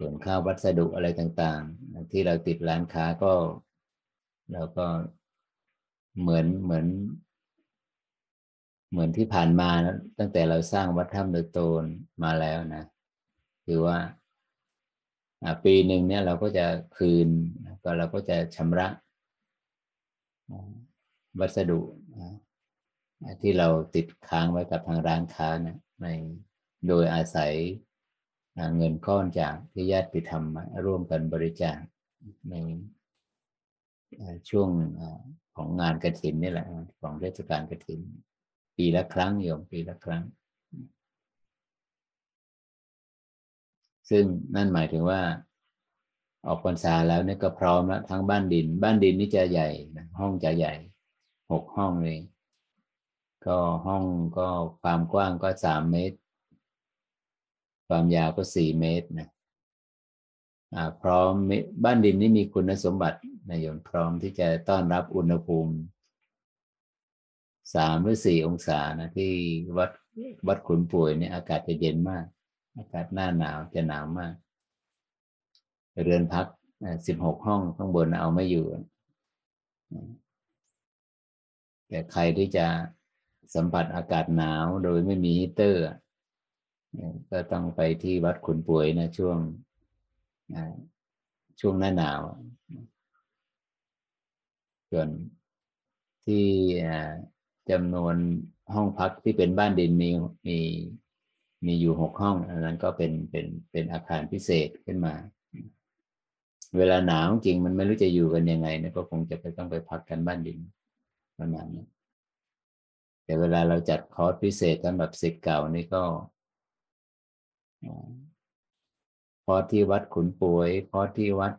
ส่วนค่าวัสดุอะไรต่างๆที่เราติดร้านค้าก็เราก็เหมือนที่ผ่านมานะตั้งแต่เราสร้างวัดถ้ำเดือโตนมาแล้วนะคือว่าปีหนึ่งเนี่ยเราก็จะคืนก็เราก็จะชำระวัสดุที่เราติดค้างไว้กับทางร้านค้านะในโดยอาศัยเงินก้อนจากที่ญาติธรรมร่วมกันบริจาคในช่วงของงานกฐินนี่แหละของเทศกาลกฐินปีละครั้งโยมปีละครั้งซึ่งนั่นหมายถึงว่าออกพรรษาแล้วเนี่ยก็พร้อมแล้วทั้งบ้านดินนี่จะใหญ่นะห้องจะใหญ่6 ห้องเลยก็ห้องก็ความกว้างก็3 เมตรความยาวก็4 เมตรนะพร้อมบ้านดินนี่มีคุณสมบัตินะโยมพร้อมที่จะต้อนรับอุณหภูมิ3 หรือ 4 องศานะที่วัดขุนป่วยเนี่ยอากาศจะเย็นมากอากาศหน้าหนาวจะหนาวมากเรือนพัก16 ห้องข้างบนเอาไม่อยู่แต่ใครที่จะสัมผัสอากาศหนาวโดยไม่มีฮีเตอร์ก็ต้องไปที่วัดขุนป่วยนะช่วงหน้าหนาวส่วนที่จำนวนห้องพักที่เป็นบ้านดินมีอยู่6 ห้องอันนั้นก็เป็นอาคารพิเศษขึ้นมาเวลาหนาวจริงมันไม่รู้จะอยู่กันยังไงนะก็คงจะต้องไปพักกันบ้านดินประมาณนี้แต่เวลาเราจัดคอร์สพิเศษสำหรับศิษย์เก่านี่ก็คอร์สที่วัดขุนป่วยคอร์สที่วัด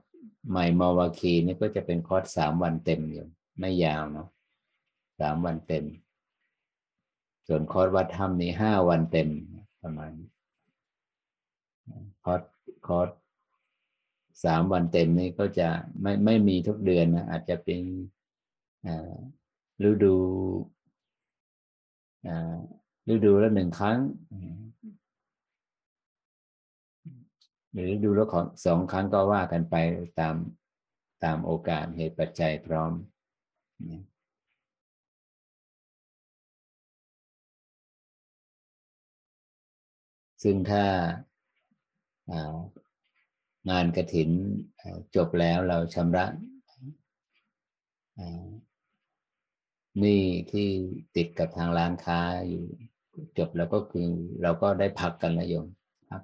ใหม่มาวาคีนี่ก็จะเป็นคอร์ส3 วันเต็มอยู่ไม่ยาวเนาะ3 วันเต็ม ส่วนคอร์สวัดธรรมนี้5 วันเต็มประมาณคอร์ส3 วันเต็มนี้ก็จะไม่มีทุกเดือนนะอาจจะเป็นฤดูละ1 ครั้งหรือฤดูละ2 ครั้งก็ว่ากันไปตามโอกาสเหตุปัจจัยพร้อมซึ่งถ้างานกฐินจบแล้วเราชำระหนี้ที่ติดกับทางร้านค้าอยู่จบแล้วก็คือเราก็ได้พักกันนะโยมครับ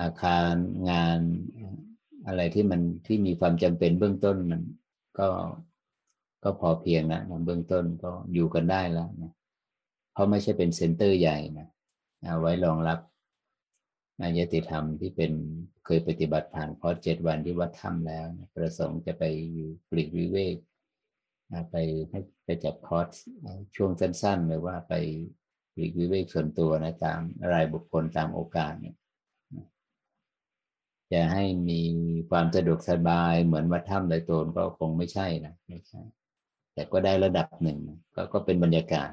อาคารงานอะไรที่มีความจำเป็นเบื้องต้นมันก็พอเพียงนะเบื้องต้นก็อยู่กันได้แล้วนะเพราะไม่ใช่เป็นเซ็นเตอร์ใหญ่นะเอาไว้รองรับอายติธรรมที่เป็นเคยปฏิบัติผ่านคอร์ส7 วันที่วัดถ้ำแล้วนะประสงค์จะไปปลีกวิเวกไปจัดคอร์สช่วงสั้นๆหรือว่าไปปลีกวิเวกส่วนตัวนะตามรายบุคคลตามโอกาสเนี่ยจะให้มีความสะดวกสบายเหมือนวัดถ้ำโดยตนก็คงไม่ใช่นะไม่ใช่แต่ก็ได้ระดับหนึ่งก็เป็นบรรยากาศ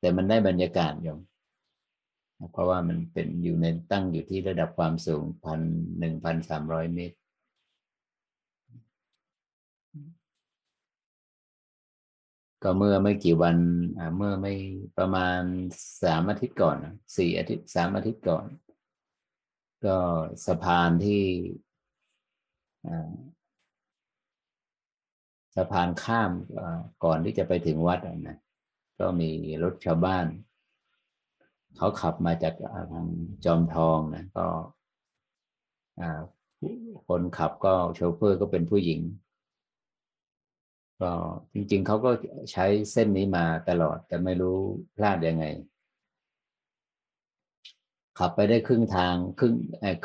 แต่มันได้บรรยากาศโยมเพราะว่ามันเป็นอยู่ในตั้งอยู่ที่ระดับความสูง 1,300 เมตรก็เมื่อไม่กี่วันเมื่อไม่ประมาณ3 อาทิตย์ก่อน4 อาทิตย์3 อาทิตย์ก่อนก็สะพานที่สะพานข้ามก่อนที่จะไปถึงวัดนะก็มีรถชาวบ้านเขาขับมาจากทางจอมทองนะก็คนขับก็โชเฟอร์ก็เป็นผู้หญิงก็จริงๆเขาก็ใช้เส้นนี้มาตลอดแต่ไม่รู้พลาดยังไงขับไปได้ครึ่งทางค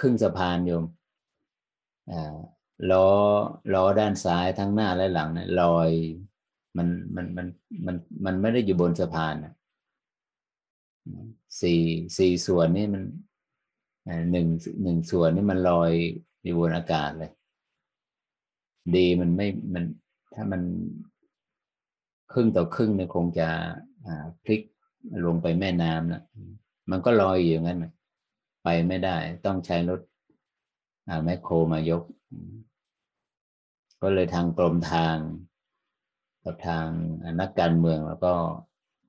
รึ่งสะพานโยมล้อด้านซ้ายทั้งหน้าและหลังเนี่ยลอยมันไม่ได้อยู่บนสะพานนะสี่ส่วนนี่มันหนึ่งส่วนนี่มันลอยอยู่บนอากาศเลยดีมันไม่มันถ้ามันครึ่งต่อครึ่งเนี่ยคงจะพลิกลงไปแม่น้ำนะมันก็ลอยอยู่งั้นไปไม่ได้ต้องใช้รถแมคโครมายกก็เลยทางกรมทางกับทางนักการเมืองแล้วก็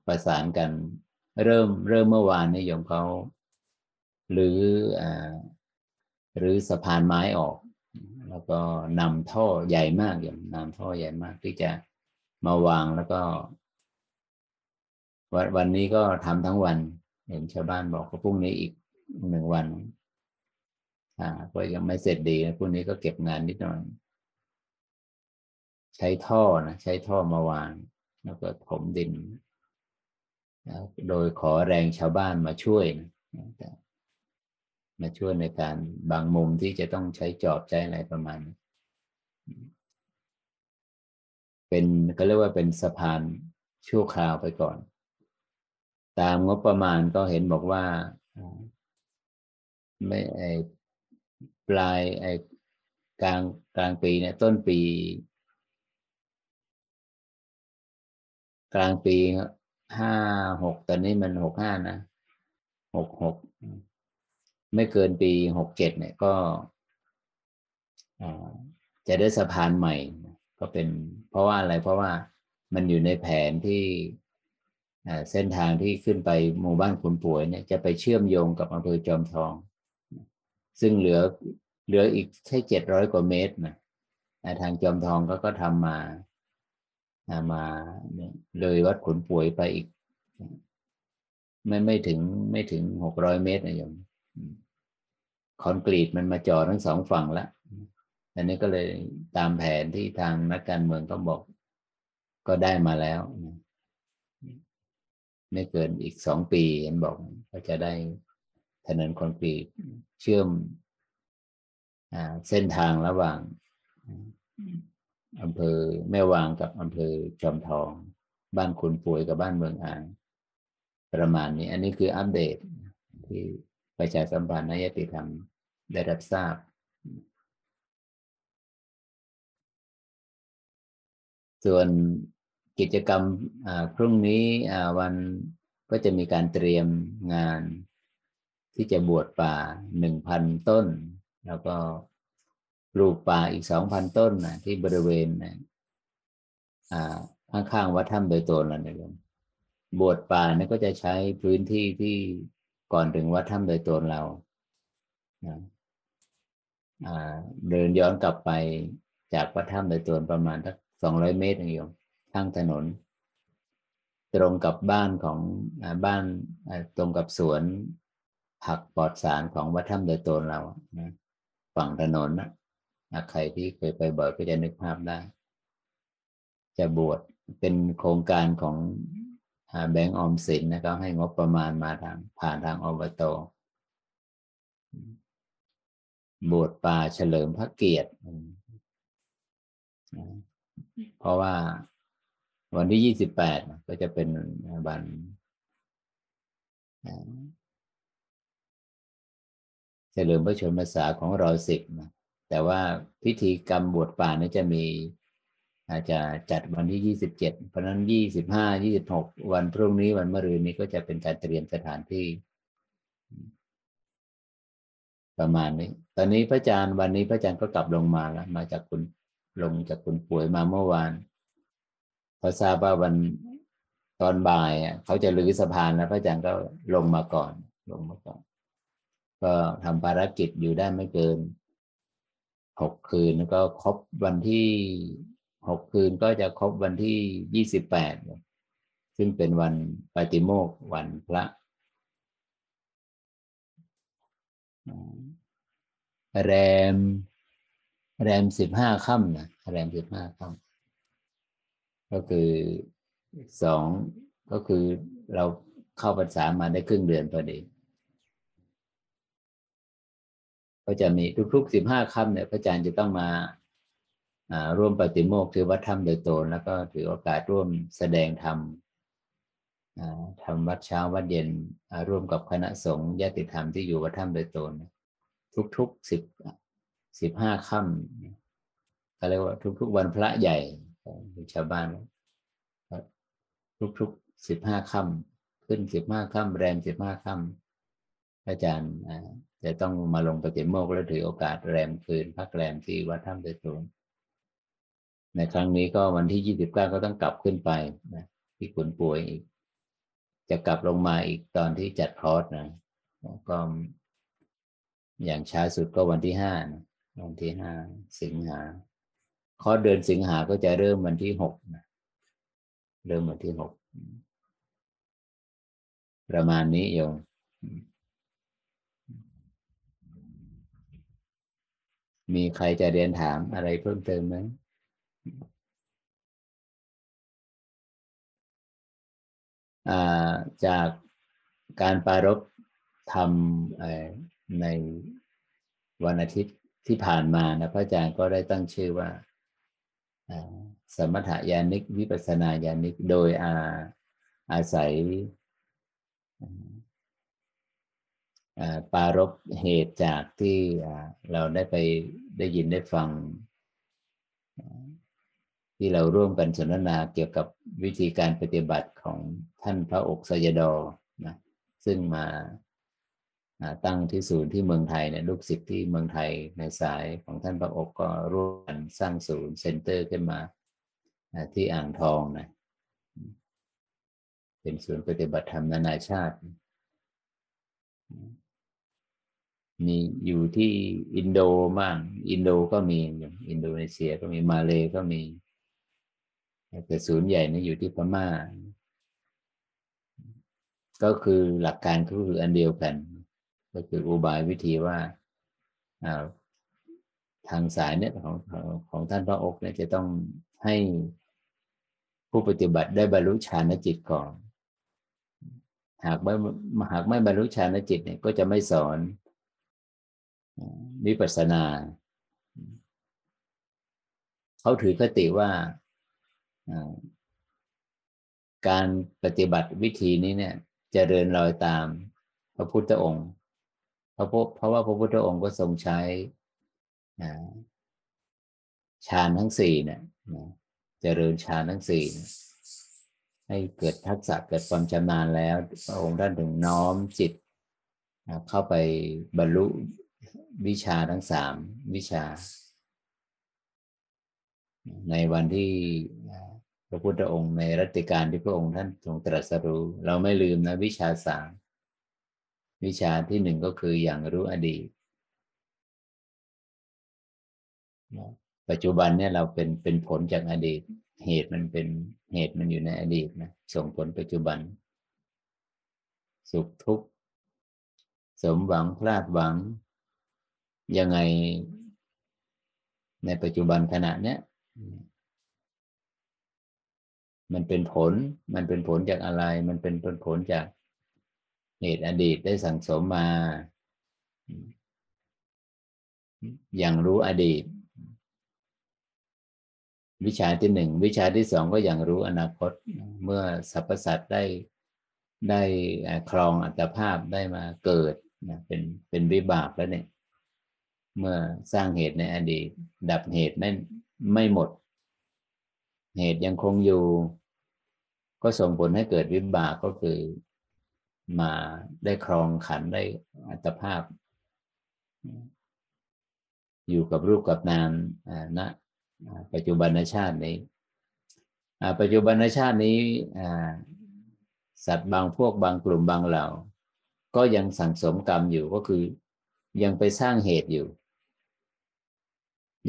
ประสานกันเริ่มเมื่อวานนี้โยมเขาหรือสะพานไม้ออกแล้วก็นำท่อใหญ่มากโยมนำท่อใหญ่มากที่จะมาวางแล้วก็วันนี้ก็ทำทั้งวันเห็นชาวบ้านบอกว่าพรุ่งนี้อีก1 วันก็ยังไม่เสร็จดีนะพรุ่งนี้ก็เก็บงานนิดหน่อยใช้ท่อนะใช้ท่อมาวางแล้วก็ถมดินโดยขอแรงชาวบ้านมาช่วยนะมาช่วยในการบางมุมที่จะต้องใช้จอบใช้อะไรประมาณนี้เป็นก็เรียกว่าเป็นสะพานชั่วคราวไปก่อนตามงบประมาณก็เห็นบอกว่าไม่ปลายกลางปีเนี่ยต้นปีกลางปี56ตอนนี้มัน65นะ66ไม่เกินปี67เนี่ยก็จะได้สะพานใหม่ก็เป็นเพราะว่าอะไรเพราะว่ามันอยู่ในแผนที่เส้นทางที่ขึ้นไปหมู่บ้านขุนป่วยเนี่ยจะไปเชื่อมโยงกับอำเภอจอมทองซึ่งเหลืออีกแค่700 กว่าเมตรนะทางจอมทองก็ทำมาเลยวัดขุนป่วยไปอีกไม่ถึง600 เมตรนะโยมคอนกรีตมันมาจ่อทั้ง2 ฝั่งละอันนี้ก็เลยตามแผนที่ทางนักการเมืองก็บอกก็ได้มาแล้วไม่เกินอีก2 ปีเห็นบอกก็จะได้ถนนคอนกรีตเชื่อมเส้นทางระหว่าง อำเภอแม่วางกับอำเภอจอมทองบ้านคนป่วยกับบ้านเมืองอ่างประมาณนี้อันนี้คืออัปเดตที่ประชาสัมพันธ์นายติธรรมได้รับทราบส่วนกิจกรรมพรุ่งนี้วันก็จะมีการเตรียมงานที่จะบวชป่า 1,000 ต้นแล้วก็ปลูกป่าอีก 2,000 ต้นนะที่บริเวณข้างๆวัดถ้ำโดยตนนั่นเองบวชป่าเนี่ยก็จะใช้พื้นที่ที่ก่อนถึงวัดถ้ำโดยตนเรานะเดินย้อนกลับไปจากวัดถ้ำโดยตนประมาณสัก200 เมตรนั่นเองข้างถนนตรงกับบ้านของบ้านตรงกับสวนผักปลอดสารของวัดถ้ำโดยตนเรานะฝั่งถนนนะใครที่เคยไปบ่อยก็จะนึกภาพได้จะบวชเป็นโครงการของแบงก์ออมสินนะครับให้งบประมาณมาทางผ่านทางอบต.บวชป่าเฉลิมพระเกียรติเพราะว่าวันที่28ก็จะเป็นวันเฉลิมพระชนมพรรษาของร10นะแต่ว่าพิธีกรรมบวชป่านี่จะมีอาจจะจัดวันที่27เพราะนั้น25 26วันพรุ่งนี้วันมะรืนนี้ก็จะเป็นการเตรียมสถานที่ประมาณนี้ตอนนี้พระอาจารย์วันนี้พระอาจารย์ก็กลับลงมาแล้วมาจากคุณลงจากคุณป่วยมาเมื่อวานพอทราบว่าวันตอนบ่ายเขาจะรื้อสะพานแล้วพระอาจารย์ก็ลงมาก่อนก็ทำภารกิจอยู่ได้ไม่เกิน6 คืนแล้วก็ครบวันที่6 คืนก็จะครบวันที่28ซึ่งเป็นวันปาฏิโมกข์วันพระแรม15 ค่ำนะแรม15 ค่ำก็คือ2ก็คือเราเข้าพรรษามาได้ครึ่งเดือนพอดีก็จะมีทุกๆ15 ค่ำเนี่ยพระอาจารย์จะต้องมาร่วมปฏิโมกข์คือวัดถ้ำโดยตนแล้วก็ถือโอกาสร่วมแสดงธรรมทำวัดเช้าวัดเย็นร่วมกับคณะสงฆ์ญาติธรรมที่อยู่วัดถ้ำโดยตนทุกๆ15 ค่ำก็เรียกว่าทุกๆวันพระใหญ่ของชาวบ้านทุกๆ15 ค่ำขึ้น15 ค่ำแรม15 ค่ำอาจารย์จะต้องมาลงปฏิโมกข์และถือโอกาสแรมคืนพักแรมที่วัดถ้ำโดยตนในครั้งนี้ก็วันที่29ก็ต้องกลับขึ้นไปนะที่คุณป่วยอีกจะกลับลงมาอีกตอนที่จัดคอร์สนะก็อย่างช้าสุดก็วันที่5นะวันที่5 สิงหาคอร์สเดือนสิงหาก็จะเริ่มวันที่6นะเริ่มวันที่6ประมาณนี้โยมมีใครจะเรียนถามอะไรเพิ่มเติมไหมจากการปารภธรรมในวันอาทิตย์ที่ผ่านมานะพระอาจารย์ก็ได้ตั้งชื่อว่าสมถญาณิกวิปัสสนาญาณิกโดยอาศัยปารภเหตุจากที่เราได้ไปได้ยินได้ฟังที่เราร่วมกันสนทนาเกี่ยวกับวิธีการปฏิบัติของท่านพระอกศยดอนะซึ่งมาตั้งที่ศูนย์ที่เมืองไทยเนี่ยลูกศิษย์ที่เมืองไทยในสายของท่านพระอกก็ร่วมกันสร้างศูนย์เซ็นเตอร์ขึ้นมาที่อ่างทองนะเป็นศูนย์ปฏิบัติธรรมนานาชาติมีอยู่ที่อินโดบ้างอินโดก็มีอินโดนีเซียก็มีมาเลย์ก็มีแต่ศูนย์ใหญ่นี่อยู่ที่พม่าก็คือหลักการก็คืออันเดียวกันก็คืออุบายวิธีว่าทางสายเนี่ยของท่านพระอกเนี่ยจะต้องให้ผู้ปฏิบัติได้บรรลุฌานจิตก่อนหากไม่บรรลุฌานจิตเนี่ยก็จะไม่สอนวิปัสสนา เขาถือคติว่าการปฏิบัติวิธีนี้เนี่ยจะเดินรอยตามพระพุทธองค์เพราะว่าพระพุทธองค์ก็ทรงใช้ฌานทั้ง4เนี่ยเจริญฌานทั้ง4ให้เกิดทักษะเกิดความชำนาญแล้วพระองค์ท่านถึงน้อมจิตเข้าไปบรรลุวิชาทั้ง3วิชาในวันที่พระพุทธองค์ในรัตติกาลที่พระองค์ท่านทรงตรัสรู้เราไม่ลืมนะวิชา3วิชาที่1ก็คืออย่างรู้อดีตปัจจุบันเนี่ยเราเป็นผลจากอดีตเหตุมันอยู่ในอดีตนะส่งผลปัจจุบันสุขทุกข์สมหวังพลาดหวังยังไงในปัจจุบันขณะเนี้ยมันเป็นผลจากอะไรมันเป็นผลจากเหตุอดีตได้สั่งสมมาอย่างรู้อดีตวิชาที่1วิชาที่2ก็อย่างรู้อนาคตเมื่อสรรพสัตว์ได้ครองอัตภาพได้มาเกิดเป็นวิบากแล้วเนี่ยเมื่อสร้างเหตุในอดีตดับเหตุไม่หมดเหตุยังคงอยู่ก็ส่งผลให้เกิดวิบากก็คือมาได้ครองขันธ์ได้อัตภาพอยู่กับรูปกับนามณปัจจุบันชาตินี้ปัจจุบันชาตินี้สัตว์บางพวกบางกลุ่มบางเหล่าก็ยังสั่งสมกรรมอยู่ก็คือยังไปสร้างเหตุอยู่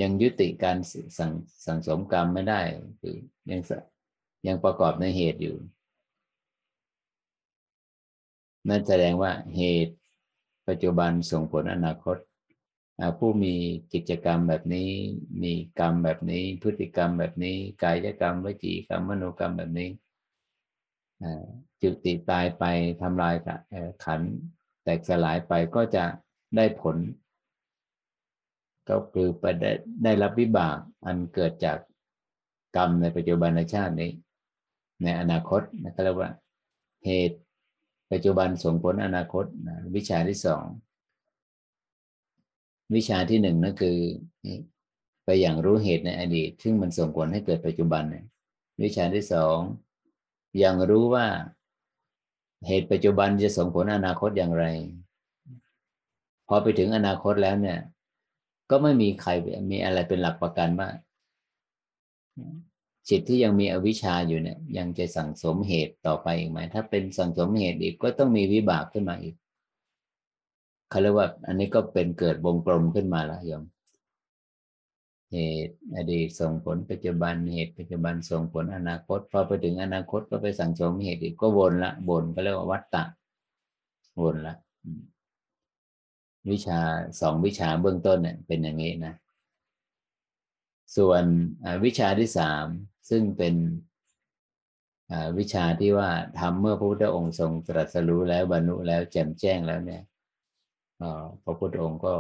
ยังยุติการสั่งสมกรรมไม่ได้คือยังประกอบในเหตุอยู่นั่นแสดงว่าเหตุปัจจุบันส่งผลอนาคตผู้มีกิจกรรมแบบนี้มีกรรมแบบนี้พฤติกรรมแบบนี้กายกรรมวจีกรรมมโนกรรมแบบนี้จุติตายไปทำลายขันธ์แตกสลายไปก็จะได้ผลก็คือได้รับวิบากอันเกิดจากกรรมในปัจจุบันชาตินี้ในอนาคตนะก็เรียกว่าเหตุปัจจุบันส่งผลอนาคตนะวิชาที่2วิชาที่1นั่นคือไปอย่างรู้เหตุในอดีตซึ่งมันส่งผลให้เกิดปัจจุบันนะวิชาที่2อย่างรู้ว่าเหตุปัจจุบันจะส่งผลอนาคตอย่างไรพอไปถึงอนาคตแล้วเนี่ยก็ไม่มีใครมีอะไรเป็นหลักประกันว่าจิตที่ยังมีอวิชชาอยู่เนี่ยยังจะสั่งสมเหตุต่อไปอีกไหมถ้าเป็นสั่งสมเหตุอีกก็ต้องมีวิบากขึ้นมาอีกเขาเรียกว่าอันนี้ก็เป็นเกิดวงกลมขึ้นมาแล้วยมเหตุอดีตส่งผลปัจจุบันเหตุปัจจุบันส่งผลอนาคตพอไปถึงอนาคตก็ไปสั่งสมเหตุอีกก็วนละวนก็เรียกว่าวัฏฏะวนละวิชา2วิชาเบื้องต้นเนี่ยเป็นอย่างนี้นะส่วนวิชาที่3ซึ่งเป็นวิชาที่ว่าทำเมื่อพระพุทธองค์ทรงตรัสรู้แล้วบรรลุแล้วแจ่มแจ้งแล้วเนี่ยพระพุทธองค์ก็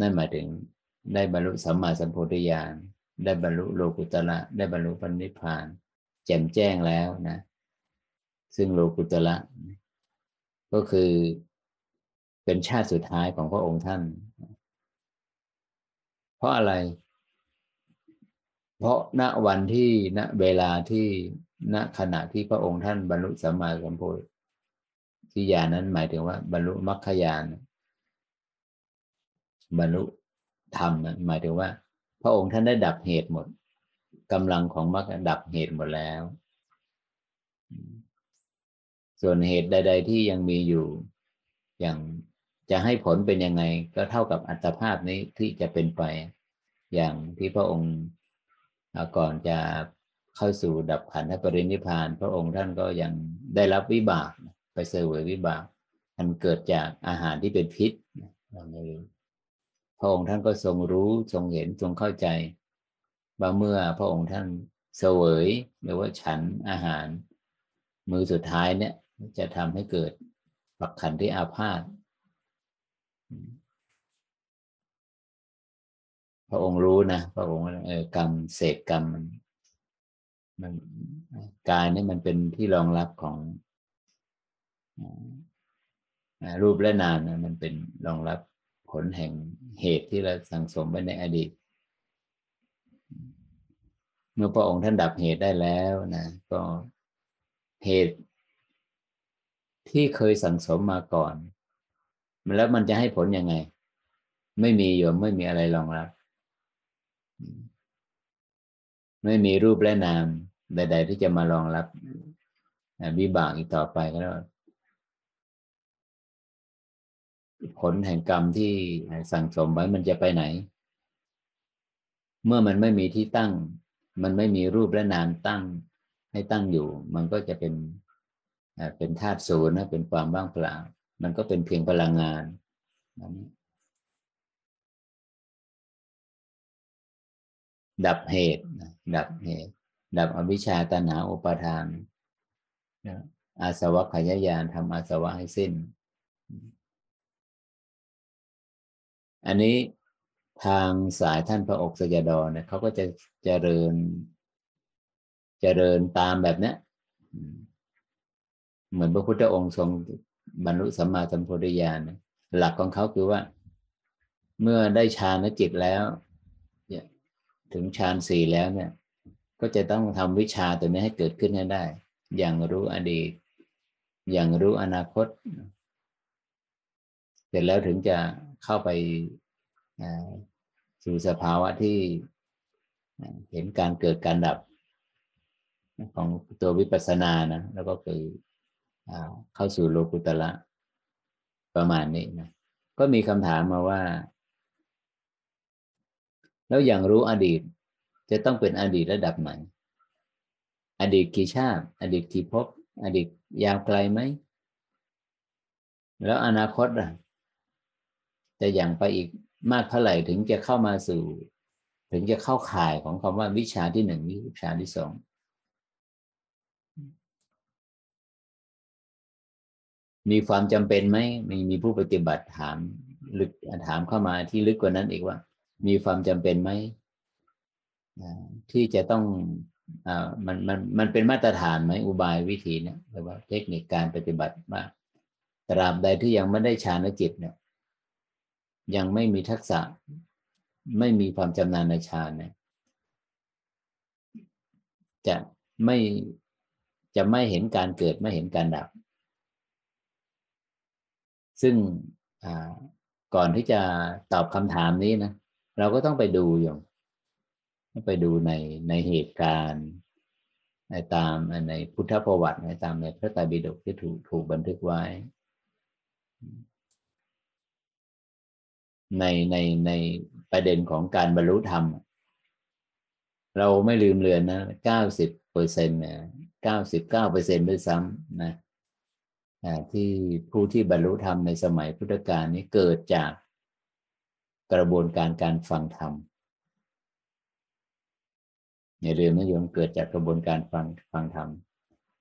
นั่นหมายถึงได้บรรลุสัมมาสัมโพธิญาณได้บรรลุโลกุตระได้บรรลุพระนิพพานแจ่มแจ้งแล้วนะซึ่งโลกุตระก็คือเป็นชาติสุดท้ายของพระองค์ท่านเพราะอะไรเพราะณวันที่ณเวลาที่ณขณะที่พระองค์ท่านบรรลุสัมมาสัมโพธิญาณนั้นหมายถึงว่าบรรลุมรรคญาณบรรลุธรรมนั้นหมายถึงว่าพระองค์ท่านได้ดับเหตุหมดกำลังของมรรคดับเหตุหมดแล้วส่วนเหตุใดๆที่ยังมีอยู่อย่างจะให้ผลเป็นยังไงก็เท่ากับอัตภาพนี้ที่จะเป็นไปอย่างที่พระองค์ก่อนจะเข้าสู่ดับขันธปรินิพพานพระองค์ท่านก็ยังได้รับวิบากไปเสวยวิบากอันเกิดจากอาหารที่เป็นพิษพระองค์ท่านก็ทรงรู้ทรงเห็นทรงเข้าใจว่าเมื่อพระองค์ท่านเสวยหรือว่าฉันอาหารมือสุดท้ายเนี่ยจะทำให้เกิดปักขันธ์ที่อาพาธ พระองค์รู้นะพระองค์กรรมเศษกรรมมันกายนี่มันเป็นที่รองรับของรูปและนามนะมันเป็นรองรับผลแห่งเหตุที่เราสั่งสมไว้ในอดีตเมื่อพระองค์ท่านดับเหตุได้แล้วนะก็เหตุที่เคยสั่งสมมาก่อนแล้วมันจะให้ผลยังไงไม่มีโยมไม่มีอะไรรองรับไม่มีรูปและนามใดๆที่จะมารองรับวิบากอีกต่อไปก็แล้วผลแห่งกรรมที่สั่งสมไว้มันจะไปไหนเมื่อมันไม่มีที่ตั้งมันไม่มีรูปและนามตั้งให้ตั้งอยู่มันก็จะเป็นธาตุศูนย์นะเป็นความว่างเปล่ามันก็เป็นเพียงพลังงานดับเหตุดับเหตุดับอวิชชาตัณหาอุปาทานอาสวะขยายานทำอาสวะให้สิ้นอันนี้ทางสายท่านพระอกศยดรเนี่ยเขาก็จะเจริญตามแบบนี้เหมือนพระพุทธองค์ทรงบรรลุสัมมาสัมโพธิญาณหลักของเขาคือว่าเมื่อได้ฌานจิตแล้วถึงฌานสี่แล้วเนี่ยก็จะต้องทำวิชาตัวนี้ให้เกิดขึ้นให้ได้อย่างรู้อดีตอย่างรู้อนาคตเสร็จแล้วถึงจะเข้าไปสู่สภาวะที่เห็นการเกิดการดับของตัววิปัสสนานะแล้วก็คือเข้าสู่โลกุตระประมาณนี้นะก็มีคำถามมาว่าแล้วอย่างรู้อดีตจะต้องเป็นอดีตระดับไหนอดีตกี่ชาติอดีตกี่ภพอดีตยาวไกลไหมแล้วอนาคตล่ะจะอย่างไปอีกมากเท่าไหร่ถึงจะเข้ามาสู่ถึงจะเข้าข่ายของคำว่าวิชาที่หนึ่งวิชาที่สองมีความจำเป็นไหมมีผู้ปฏิบัติถามเข้ามาที่ลึกกว่านั้นอีกว่ามีความจำเป็นไหมที่จะต้องมันเป็นมาตรฐานไหมอุบายวิธีเนี่ยหรือว่าเทคนิคการปฏิบัติว่าตราบใดที่ยังไม่ได้ฌานจิตเนี่ยยังไม่มีทักษะไม่มีความจำนาญในฌานเนี่ยจะไม่เห็นการเกิดไม่เห็นการดับซึ่งก่อนที่จะตอบคำถามนี้นะเราก็ต้องไปดูอย่างไปดูในเหตุการณ์ตามในพุทธประวัติตามในพระไตรปิฎกที่ถูกบันทึกไว้ในประเด็นของการบรรลุธรรมเราไม่ลืมเลือนนะ 90% นะ 99% ด้วยซ้ำนะที่ผู้ที่บรรลุธรรมในสมัยพุทธกาลนี้เกิดจากกระบวนการฟังธรรมอย่าลืมนะโยมเกิดจากกระบวนการฟังธรรม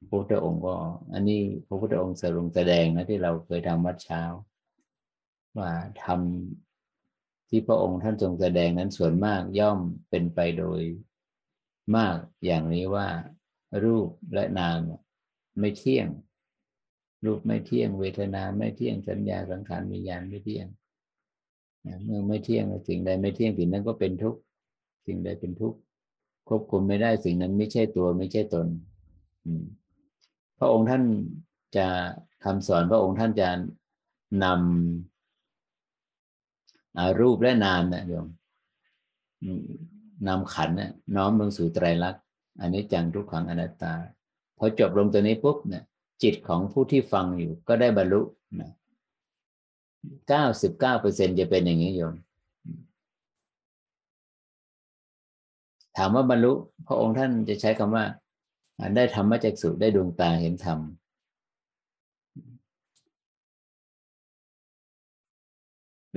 พระพุทธองค์ก็อันนี้พระพุทธองค์แสดงนะที่เราเคยทำวัดเช้าว่าธรรมที่พระองค์ท่านทรงแสดงนั้นส่วนมากย่อมเป็นไปโดยมากอย่างนี้ว่ารูปและนามไม่เที่ยงรูปไม่เที่ยงเวทนาไม่เที่ยงสัญญาสังขารวิญญาณไม่เที่ยงเมื่อไม่เที่ยงสิ่งใดไม่เที่ยงสิ่งนั้นก็เป็นทุกข์สิ่งใดเป็นทุกข์ควบคุมไม่ได้สิ่งนั้นไม่ใช่ตัวไม่ใช่ตนพระองค์ท่านจะคำสอนพระองค์ท่านจะนำรูปและนามนะโยมนำขันธ์น้อมลงสู่ไตรลักษณ์อนิจจังทุกขังอนัตตาพอจบลงตัวนี้ปุ๊บเนี่ยจิตของผู้ที่ฟังอยู่ก็ได้บรรลุนะ99% จะเป็นอย่างนี้โยมถามว่าบรรลุพระองค์ท่านจะใช้คำว่าได้ธรรมจักษุได้ดวงตาเห็นธรรม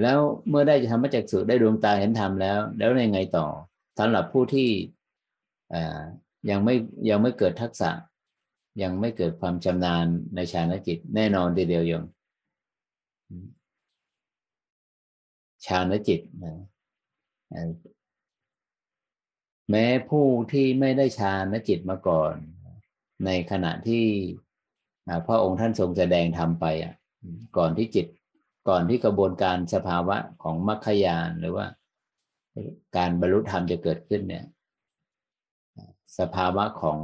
แล้วเมื่อได้ธรรมจักษุได้ดวงตาเห็นธรรมแล้วยังไงต่อสำหรับผู้ที่ยังไม่เกิดทักษะยังไม่เกิดความชำนาญในฌานจิตแน่นอนทีเดียวโยมฌานจิต แม้ผู้ที่ไม่ได้ฌานจิตมาก่อนในขณะที่พระองค์ท่านทรงแสดงธรรมไปก่อนที่กระบวนการสภาวะของมรรคญาณหรือว่าการบรรลุธรรมจะเกิดขึ้นเนี่ยสภาวะของ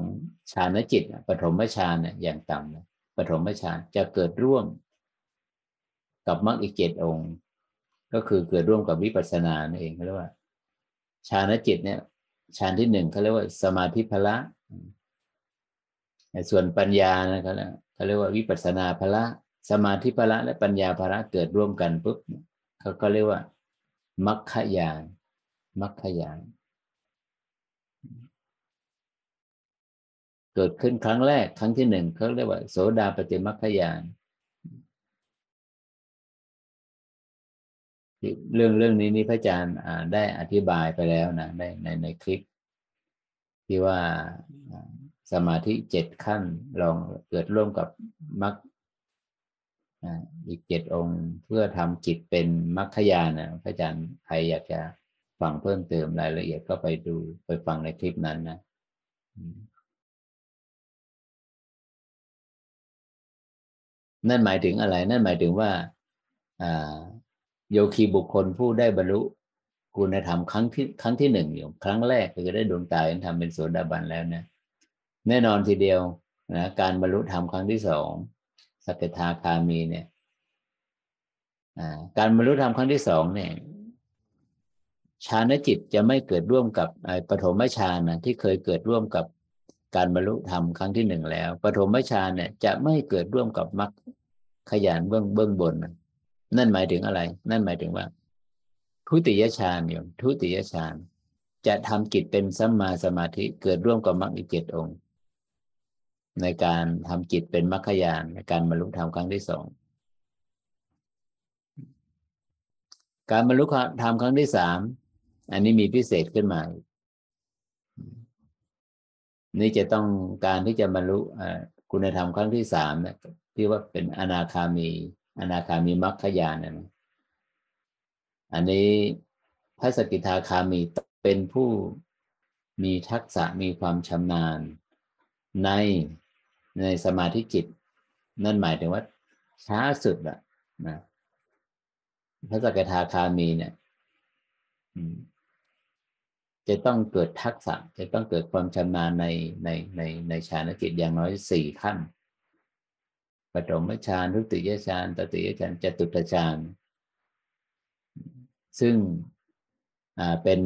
ฌานจิตปฐมฌานอย่างต่ำปฐมฌานจะเกิดร่วมกับมรรคอีก7องค์ก็คือเกิดร่วมกับวิปัสสนานั่นเองเขาเรียกว่าฌานจิตเนี่ยฌานที่1เขาเรียกว่าสมาธิพละส่วนปัญญานะครับเขาเรียกว่าวิปัสสนาพละสมาธิพละและปัญญาพละเกิดร่วมกันปุ๊บเขาก็เรียกว่ามรรคญาณเกิดขึ้นครั้งแรกครั้งที่1เขาเรียกว่าโสดาปัจจมรรคญาณเรื่องนี้นี่พระอาจารย์ได้อธิบายไปแล้วนะในคลิปที่ว่าสมาธิ7ขั้นลองเกิดร่วมกับมรรคอีก7องค์เพื่อทำจิตเป็นมรรคญาณนะพระอาจารย์ใครอยากจะฟังเพิ่มเติมรายละเอียดก็ไปดูไปฟังในคลิปนั้นนะนั่นหมายถึงอะไรนั่นหมายถึงว่าโยคีบุคคลผู้ได้บรรลุคุณธรรมครั้งที่1อยู่ครั้งแรกคือได้ดวงตาเห็นธรรมเป็นโสดาบันแล้วนะแน่นอนทีเดียวนะการบรรลุธรรมครั้งที่2สักทาคามีเนี่ยการบรรลุธรรมครั้งที่2เนี่ยฌานจิตจะไม่เกิดร่วมกับปฐมฌานนะที่เคยเกิดร่วมกับการบรรลุธรรมครั้งที่1แล้วปฐมฌานเนี่ยจะไม่เกิดร่วมกับมรรคญาณเบื้องบนนั่นหมายถึงอะไรนั่นหมายถึงว่าทุติยฌานอยู่ทุติยฌานจะทำจิตเป็นสัมมาสมาธิเกิดร่วมกับมรรคอีก7องค์ในการทำจิตเป็นมรรคญาณในการบรรลุธรรมครั้งที่2การบรรลุธรรมครั้งที่3อันนี้มีพิเศษขึ้นมานี่จะต้องการที่จะบรรลุคุณธรรมครั้งที่3เนี่ยที่ว่าเป็นอนาคามีมรรคญาณนะอันนี้พระสกิทาคามีเป็นผู้มีทักษะมีความชำนาญในสมาธิจิตนั่นหมายถึงว่าช้าสุดอะนะพระสกิทาคามีเนี่ยจะต้องเกิดทักษะจะต้องเกิดความชำนาญในฌานจิตอย่างน้อย4ขั้นปฐมฌานทุติยฌานตติยฌานจตุตฌานซึ่งเป็น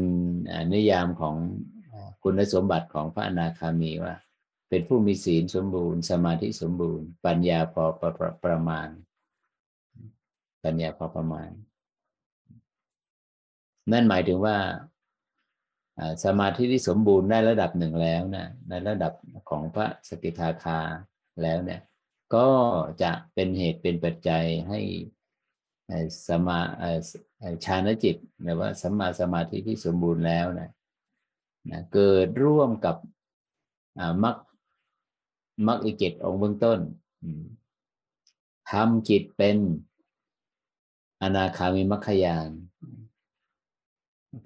นิยามของคุณสมบัติของพระอนาคามีว่าเป็นผู้มีศีลสมบูรณ์สมาธิสมบูรณ์ปัญญาพอประมาณปัญญาพอประมาณนั่นหมายถึงว่าสมาธิที่สมบูรณ์ได้ระดับหนึ่งแล้วนะในระดับของพระสกิทาคาแล้วเนี่ยก็จะเป็นเหตุเป็นปัจจัยให้ฌานจิตหรือว่าสัมมาสมาธิที่สมบูรณ์แล้วนะเกิดร่วมกับมรรคอีกเจ็ดองค์เบื้องต้นทำจิตเป็นอนาคามีมรรคญาณ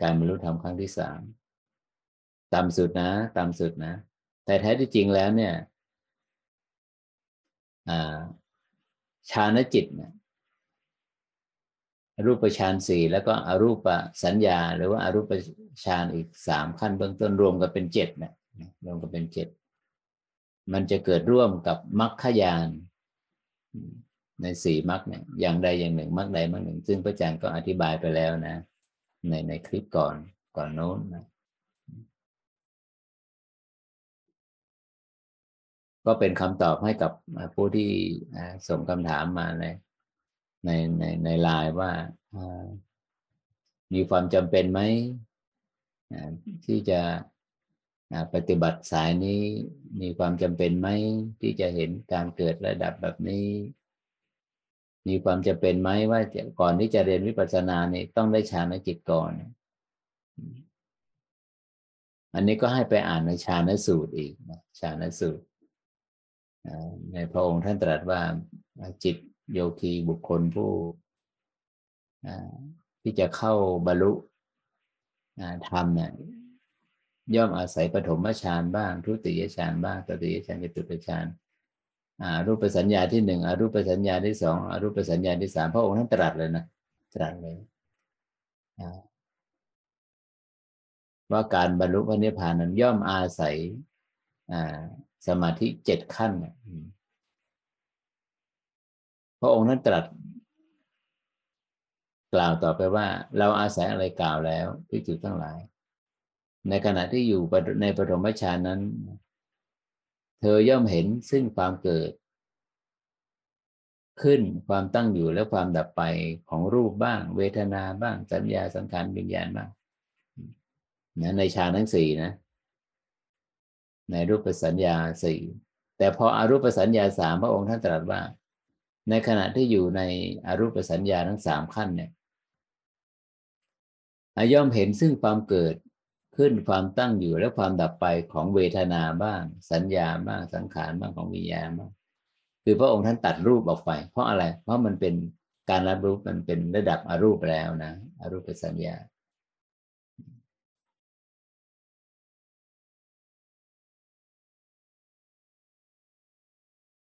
การบรรลุธรรมครั้งที่3ต่ำสุดนะต่ำสุดนะแต่แท้ที่จริงแล้วเนี่ยฌานจิตนะรูปฌาน4แล้วก็อรูปสัญญาหรือว่าอรูปฌานอีก3ขั้นเบื้องต้นรวมกันเป็น7นะรวมกันเป็น7มันจะเกิดร่วมกับมรรคญาณใน4มรรคเนี่ยอย่างใดอย่างหนึ่งมรรคใดมรรคหนึ่งซึ่งพระอาจารย์ก็อธิบายไปแล้วนะในคลิปก่อนโน้นนะก็เป็นคำตอบให้กับผู้ที่ส่งคำถามมาในไลน์ว่ามีความจำเป็นไหมที่จะปฏิบัติสายนี้มีความจำเป็นไหมที่จะเห็นการเกิดระดับแบบนี้มีความจะเป็นไหมว่าก่อนที่จะเรียนวิปัสสนาเนี่ยต้องได้ฌานจิตก่อนอันนี้ก็ให้ไปอ่านในฌานสูตรอีกนะฌานสูตรในพระองค์ท่านตรัสว่าจิตโยคีบุคคลผู้ที่จะเข้าบรรลุธรรมเนี่ย ย่อมอาศัยปฐมฌานบ้างทุติยฌานบ้างตติยฌานจตุตฌานรูปสัญญาที่หนึ่งอรูปสัญญาที่สองอรูปสัญญาที่สามพระองค์ท่านตรัสเลยนะตรัสเลยว่าการบรรลุพระนิพพานนั้นย่อมอาศัยสมาธิเจ็ดขั้นพระองค์นั้นตรัสกล่าวต่อไปว่าเราอาศัยอะไรกล่าวแล้วภิกษุทั้งหลายในขณะที่อยู่ในปฐมฌานนั้นเธอย่อมเห็นซึ่งความเกิดขึ้นความตั้งอยู่และความดับไปของรูปบ้างเวทนาบ้างสัญญาสังขารวิญญาณบ้างนะในฌานทั้งสี่นะในรูปสัญญาสี่แต่พออรูปสัญญาสามพระองค์ท่านตรัสว่าในขณะที่อยู่ในอรูปสัญญาทั้งสามขั้นเนี่ยย่อมเห็นซึ่งความเกิดขึ้นความตั้งอยู่และความดับไปของเวทนาบ้างสัญญาบ้างสังขารบ้างของวิญญาณบ้างคือพระองค์ท่านตัดรูปออกไปเพราะอะไรเพราะมันเป็นการรับรู้มันเป็นระดับอรูปแล้วนะอรูปสัญญา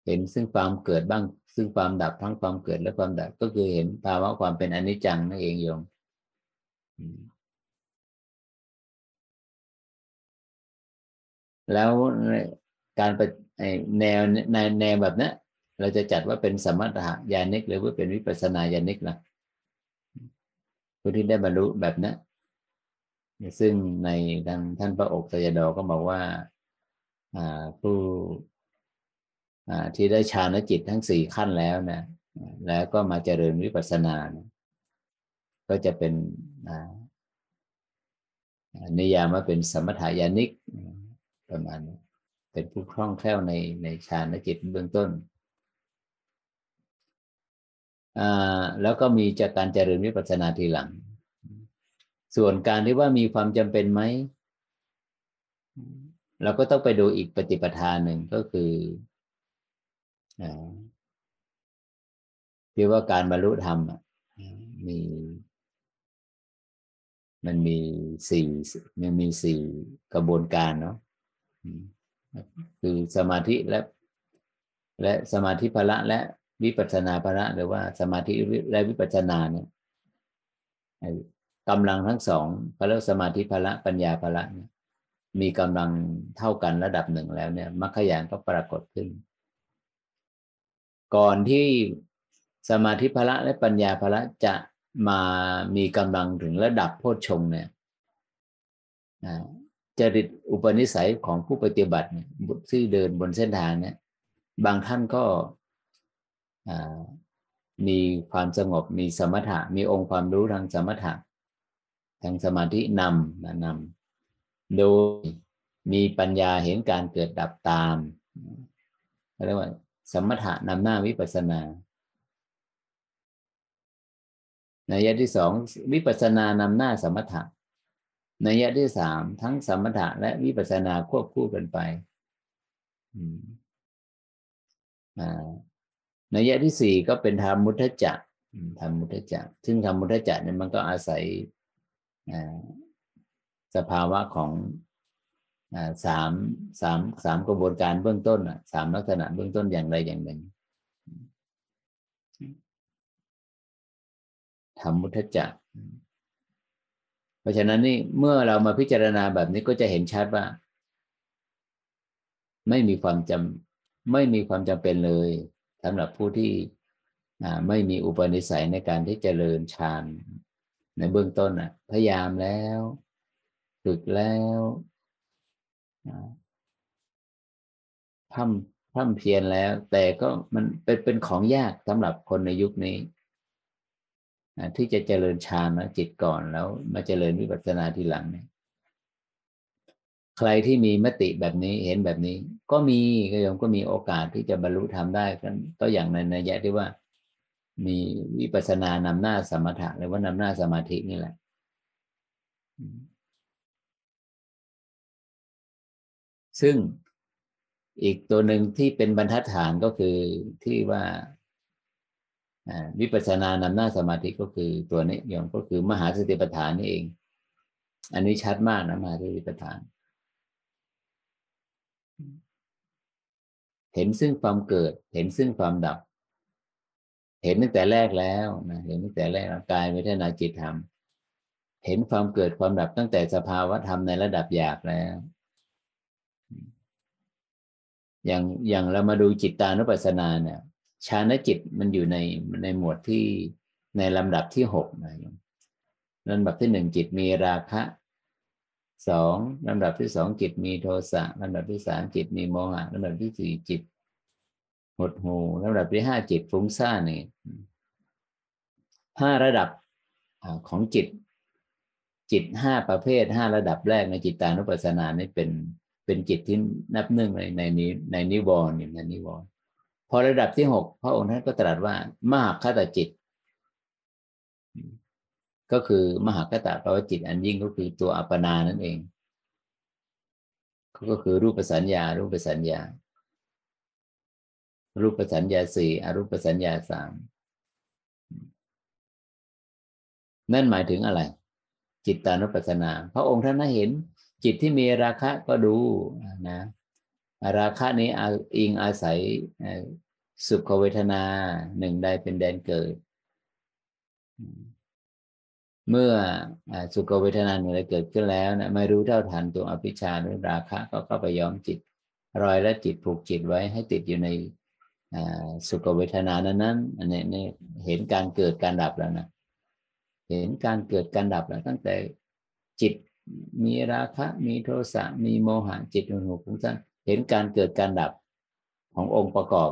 เห็นซึ่งความเกิดบ้างซึ่งความดับทั้งความเกิดและความดับก็คือเห็นภาวะความเป็นอนิจจังนั่นเองโยมแล้วการแนวในแนวแบบนี้เราจะจัดว่าเป็นสมถะญาณิกหรือว่าเป็นวิปัสสนาญาณิกล่ะผู้ที่ได้บรรลุแบบนี้ซึ่งในดังท่านพระโอกษยดอก็บอกว่าผู้ที่ได้ฌานจิตทั้งสี่ขั้นแล้วนะแล้วก็มาเจริญวิปัสสนานะก็จะเป็นนิยามว่าเป็นสมถะญาณิกประมาณนี้เป็นผู้คล่องแคล่วในฌานจิตเบื้องต้นแล้วก็มีจากการเจริญวิปัสสนาทีหลังส่วนการที่ว่ามีความจำเป็นไหมเราก็ต้องไปดูอีกปฏิปทาหนึ่งก็คือที่ว่าการบรรลุธรรมมันมีสี่กระบวนการเนาะคือสมาธิและสมาธิภละและวิปัสสนาภละหรือว่าสมาธิและวิปัสสนาเนี่ยกำลังทั้งสองพละสมาธิภละปัญญาภละเนี่ยมีกำลังเท่ากันระดับหนึ่งแล้วเนี่ยมรรคญาณก็ปรากฏขึ้นก่อนที่สมาธิภละและปัญญาภละจะมามีกำลังถึงระดับโพชฌงค์เนี่ยจริตอุปนิสัยของผู้ปฏิบัติเนี่ยที่เดินบนเส้นทางเนี่ยบางท่านก็มีความสงบมีสมถะมีองค์ความรู้ทางสมถะทางสมาธินำโดยมีปัญญาเห็นการเกิดดับตามเรียกว่าสมถะนำหน้าวิปัสสนานัยที่สองวิปัสสนานำหน้าสมถะนัยที่สามทั้งสมถะและวิปัสสนาควบคู่กันไปนัยที่สี่ก็เป็นธรรมุทจักธรรมุทจักซึ่งธรรมุทจักเนี่ยมันก็อาศัยสภาวะของสามกระบวนการเบื้องต้นสามลักษณะเบื้องต้นอย่างใดอย่างหนึ่งธรรมุทจักเพราะฉะนั้นนี่เมื่อเรามาพิจารณาแบบนี้ก็จะเห็นชัดว่าไม่มีความจำเป็นเลยสำหรับผู้ที่ไม่มีอุปนิสัยในการที่เจริญฌานในเบื้องต้นพยายามแล้วฝึกแล้วพร่ำเพียรแล้วแต่ก็มันเป็นของยากสำหรับคนในยุคนี้ที่จะเจริญฌานนะจิตก่อนแล้วมาเจริญวิปัสสนาทีหลังเนี่ยใครที่มีมติแบบนี้เห็นแบบนี้ก็มีก็ย่อมก็มีโอกาสที่จะบรรลุธรรมได้ก็อย่างในนัยยะที่ว่ามีวิปัสสนานำหน้าสมถะหรือว่านำหน้าสมาธินี่แหละซึ่งอีกตัวหนึ่งที่เป็นบรรทัดฐานก็คือที่ว่าวิปัสสนานำหน้าสมาธิก็คือตัวนี้อย่างก็คือมหาสติปัฏฐานนี่เองอันนี้ชัดมากนะมหาสติปัฏฐาน เห็นซึ่งความเกิดเห็นซึ่งความดับเห็นตั้งแต่แรกแล้วนะเห็นตั้งแต่แรกกายเวทนาจิตธรรมเห็นความเกิดความดับตั้งแต่สภาวะธรรมในระดับหยาบแล้วอย่างเรามาดูจิตตานุปัสสนาเนี่ยฌานจิตมันอยู่ในหมวดที่ในลำดับที่6นะลำดับที่1จิตมีราคะ2ลำดับที่2จิตมีโทสะลำดับที่3จิตมีโมหะลำดับที่4จิตหดหู่ลำดับที่5จิตฟุ้งซ่านนี่5ระดับของจิต5ประเภท5ระดับแรกในจิตตานุปัสสนานี่เป็นจิตที่นับหนึ่งในนี้ในนิวรณ์ในนิวรณ์พอระดับที่6พระองค์ท่านก็ตรัสว่ามหคตจิตก็คือมหคตแปลว่าจิตอันยิ่งก็คือตัวอัปปนานั่นเองก็คือรูปสัญญา4อรูปสัญญา3นั่นหมายถึงอะไรจิตตานุปัสสนาพระองค์ท่านเห็นจิตที่มีราคะก็ดูนะราคะนี้อิงอาศัยสุขเวทนาหนึ่งใดเป็นแดนเกิดเมื่อสุขเวทนาหนึ่งใดเกิดขึ้นแล้วนะไม่รู้เท่าทันตัวอภิชาหรือราคะก็เข้าไปย้อมจิตรอยและจิตผูกจิตไว้ให้ติดอยู่ในสุขเวทนานั้นอันนี้เห็นการเกิดการดับแล้วนะเห็นการเกิดการดับแล้วตั้งแต่จิตมีราคะมีโทสะมีโมหะจิตหดหู่ฟุ้งซ่านเห็นการเกิดการดับขององค์ประกอบ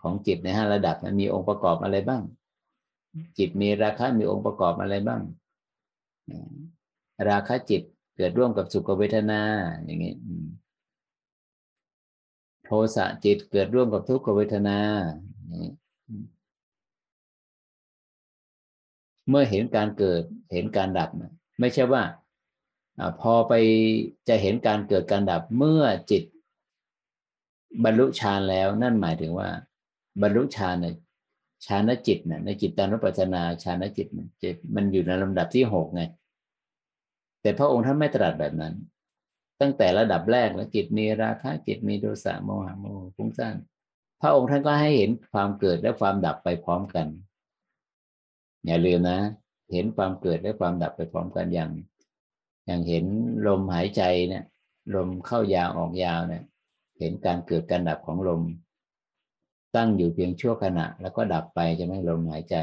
ของจิตใน5ระดับมันมีองค์ประกอบอะไรบ้างจิตมีราคะมีองค์ประกอบอะไรบ้างราคะจิตเกิดร่วมกับสุขเวทนาอย่างนี้โทสะจิตเกิดร่วมกับทุกขเวทนาเมื่อเห็นการเกิดเห็นการดับไม่ใช่ว่าพอไปจะเห็นการเกิดการดับเมื่อจิตบรรลุฌานแล้วนั่นหมายถึงว่าบรรลุฌานในฌานจิตในจิตตานุปัสสนาฌานจิตมันอยู่ในลำดับที่6ไงแต่พระองค์ท่านไม่ตรัสแบบนั้นตั้งแต่ระดับแรกแล้วจิตมีราคะจิตมีโทสะโมหะฟุ้งซ่านพระองค์ท่านก็ให้เห็นความเกิดและความดับไปพร้อมกันอย่าลืมนะเห็นความเกิดและความดับไปพร้อมกันอย่างเห็นลมหายใจเนี่ยลมเข้ายาวออกยาวเนี่ยเห็นการเกิดการดับของลมตั้งอยู่เพียงชั่วขณะแล้วก็ดับไปใช่ไหมลมหายใจ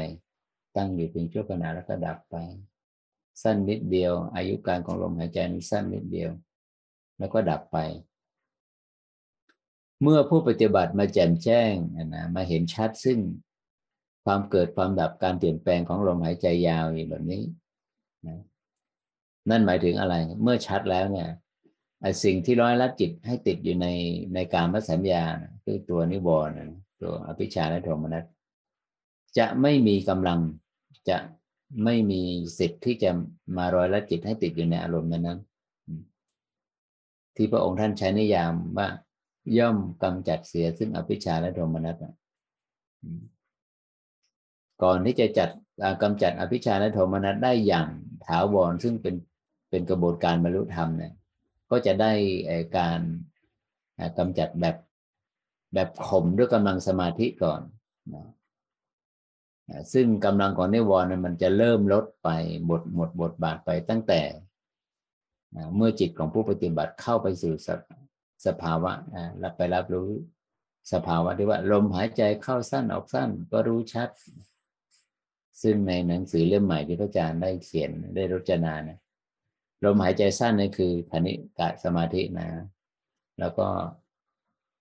ตั้งอยู่เพียงชั่วขณะแล้วก็ดับไปสั้นนิดเดียวอายุการของลมหายใจนี่สั้นนิดเดียวแล้วก็ดับไปเมื่อผู้ปฏิบัติมาแจ่มแจ้งนะมาเห็นชัดซึ่งความเกิดความดับการเปลี่ยนแปลงของลมหายใจยาวแบบนี้นะนั่นหมายถึงอะไรเมื่อชัดแล้วเนี่ยสิ่งที่ร้อยลัดจิตให้ติดอยู่ในกามสัญญาคือตัวนิวรณ์ตัวอภิชฌาและโทมนัสจะไม่มีกำลังจะไม่มีสิทธิ์ที่จะมาร้อยลัดจิตให้ติดอยู่ในอารมณ์นั้นที่พระองค์ท่านใช้นิยามว่าย่อมกำจัดเสียซึ่งอภิชฌาและโทมนัสก่อนที่จะจัดกำจัดอภิชฌาและโทมนัสได้อย่างถาวรซึ่งเป็นกระบวนการบรรลุธรรมเนี่ยก็จะได้การกำจัดแบบข่มด้วยกำลังสมาธิก่อนนะซึ่งกำลังของนิวรณ์มันจะเริ่มลดไปหมดบทบาทไปตั้งแต่เมื่อจิตของผู้ปฏิบัติเข้าไปสู่สภาวะไปรับรู้สภาวะที่ว่าลมหายใจเข้าสั้นออกสั้นก็รู้ชัดซึ่งในหนังสือเล่มใหม่ที่พระอาจารย์ได้เขียนได้รจนานะลมหายใจสั้นนี่คือคณิกะสมาธินะแล้วก็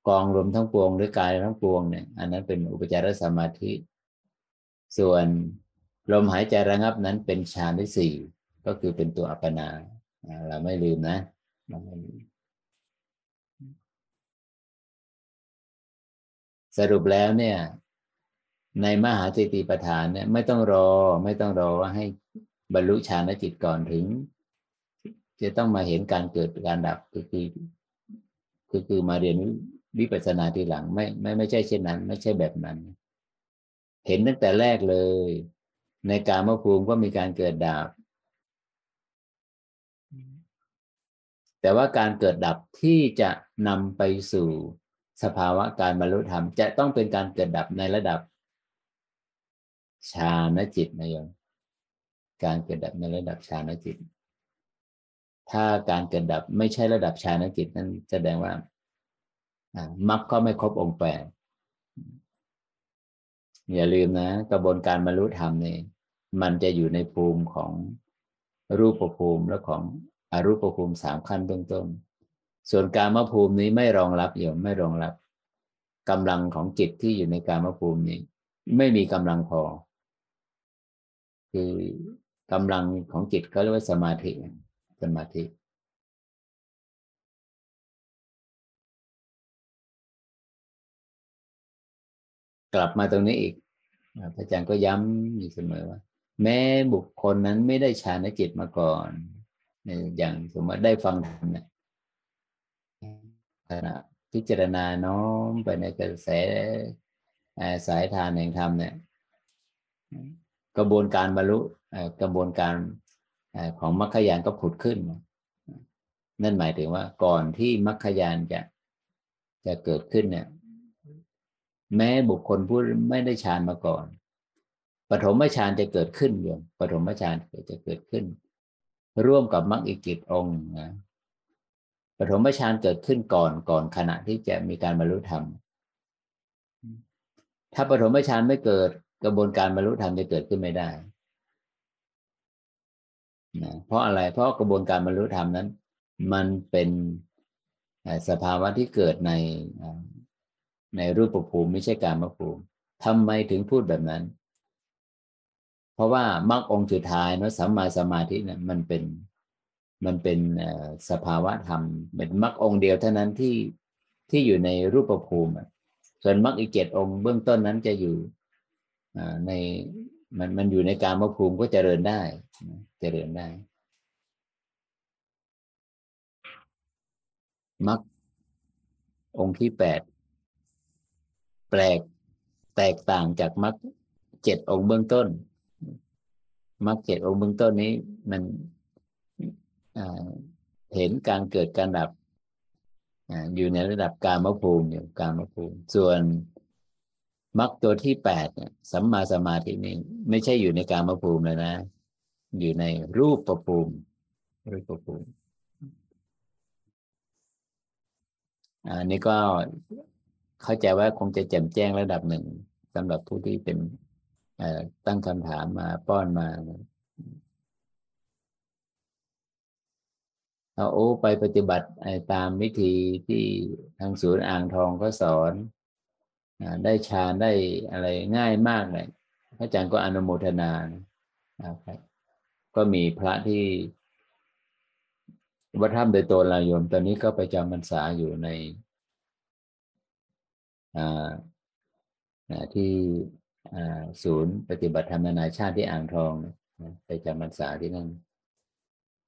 กองลมทั้งปวงหรือกายทั้งปวงเนี่ยอันนั้นเป็นอุปจารสมาธิส่วนลมหายใจระงับนั้นเป็นฌานที่4ก็คือเป็นตัวอัปปนาเราไม่ลืมนะสรุปแล้วเนี่ยในมหาสติปัฏฐานเนี่ยไม่ต้องรอว่าให้บรรลุฌานจิตก่อนถึงจะต้องมาเห็นการเกิดการดับคือมาเรียนวิปัสสนาทีหลังไม่ใช่เช่นนั้นไม่ใช่แบบนั้นเห็นตั้งแต่แรกเลยในกามภูมิก็มีการเกิดดับแต่ว่าการเกิดดับที่จะนำไปสู่ สภาวะการบรรลุธรรมจะต้องเป็นการเกิดดับในระดับฌานจิตนะโยมการเกิดดับในระดับฌานจิตถ้าการเกิดดับไม่ใช่ระดับฌานจิตนั่นแสดงว่ามรรคก็ไม่ครบองค์แปดอย่าลืมนะกระบวนการบรรลุธรรมนี่มันจะอยู่ในภูมิของรูปภูมิและของอรูปภูมิสามขั้นเบื้องต้นส่วนกามภูมินี้ไม่รองรับโยมไม่รองรับกำลังของจิตที่อยู่ในกามภูมินี้ไม่มีกำลังพอคือกำลังของจิตเขาเรียกว่าสมาธิกลับมาตรงนี้อีกพระอาจารย์ก็ย้ำอยู่เสมอว่าแม้บุคคลนั้นไม่ได้ฌานจิตมาก่อนอย่างสมมติได้ฟังธรรมเนี่ยขณะพิจารณาน้อมไปในกระแสสายทานแห่งธรรมเนี่ยกระบวนการบรรลุกระบวนการของมรรคญาณก็ผุดขึ้นนั่นหมายถึงว่าก่อนที่มรรคญาณจะเกิดขึ้นเนี่ยแม้บุคคลผู้ไม่ได้ฌานมาก่อนปฐมฌานจะเกิดขึ้นโยมปฐมฌานจะเกิดขึ้นร่วมกับมรรคอีกกิจองค์นะปฐมฌานเกิดขึ้นก่อนขณะที่จะมีการบรรลุธรรมถ้าปฐมฌานไม่เกิดกระบวนการบรรลุธรรมจะเกิดขึ้นไม่ได้นะเพราะอะไรเพราะกระบวนการบรรลุธรรมนั้นมันเป็นสภาวะที่เกิดในรูปภูมิไม่ใช่กามภูมิทำไมถึงพูดแบบนั้นเพราะว่ามรรคองค์สุดท้ายเนาะสัมมาสมาธิเนี่ยมันเป็นสภาวะธรรมเป็นมรรคองค์เดียวเท่านั้นที่อยู่ในรูปภูมิส่วนมรรคอีกเจ็ดองค์เบื้องต้นนั้นจะอยู่ในมันอยู่ในกามภูมิก็เจริญได้มรรคองค์ที่แปดแปลกแตกต่างจากมรรคเจ็ดองค์เบื้องต้นมรรคเจ็ดองค์เบื้องต้นนี้มันเห็นการเกิดการดับอยู่ในระดับกามภูมิอยู่กามภูมิส่วนมรรคตัวที่แปดเนี่ยสัมมาสมาธินี่ไม่ใช่อยู่ในกามภูมิเลยนะอยู่ในรูปภูมิอันนี้ก็เข้าใจว่าคงจะแจ่มแจ้งระดับหนึ่งสำหรับผู้ที่เป็นตั้งคำถามมาป้อนมาเอาไปปฏิบัติตามวิธีที่ทางศูนย์อ่างทองก็สอนได้ฌานได้อะไรง่ายมากเลยพระอาจารย์ก็อนุโมทนาก็มีพระที่วัดถ้ำโดยตัวเราโยมตอนนี้ก็ไปจำพรรษาอยู่ในที่ศูนย์ปฏิบัติธรรมนานาชาติที่อ่างทองไปจำพรรษาที่นั่น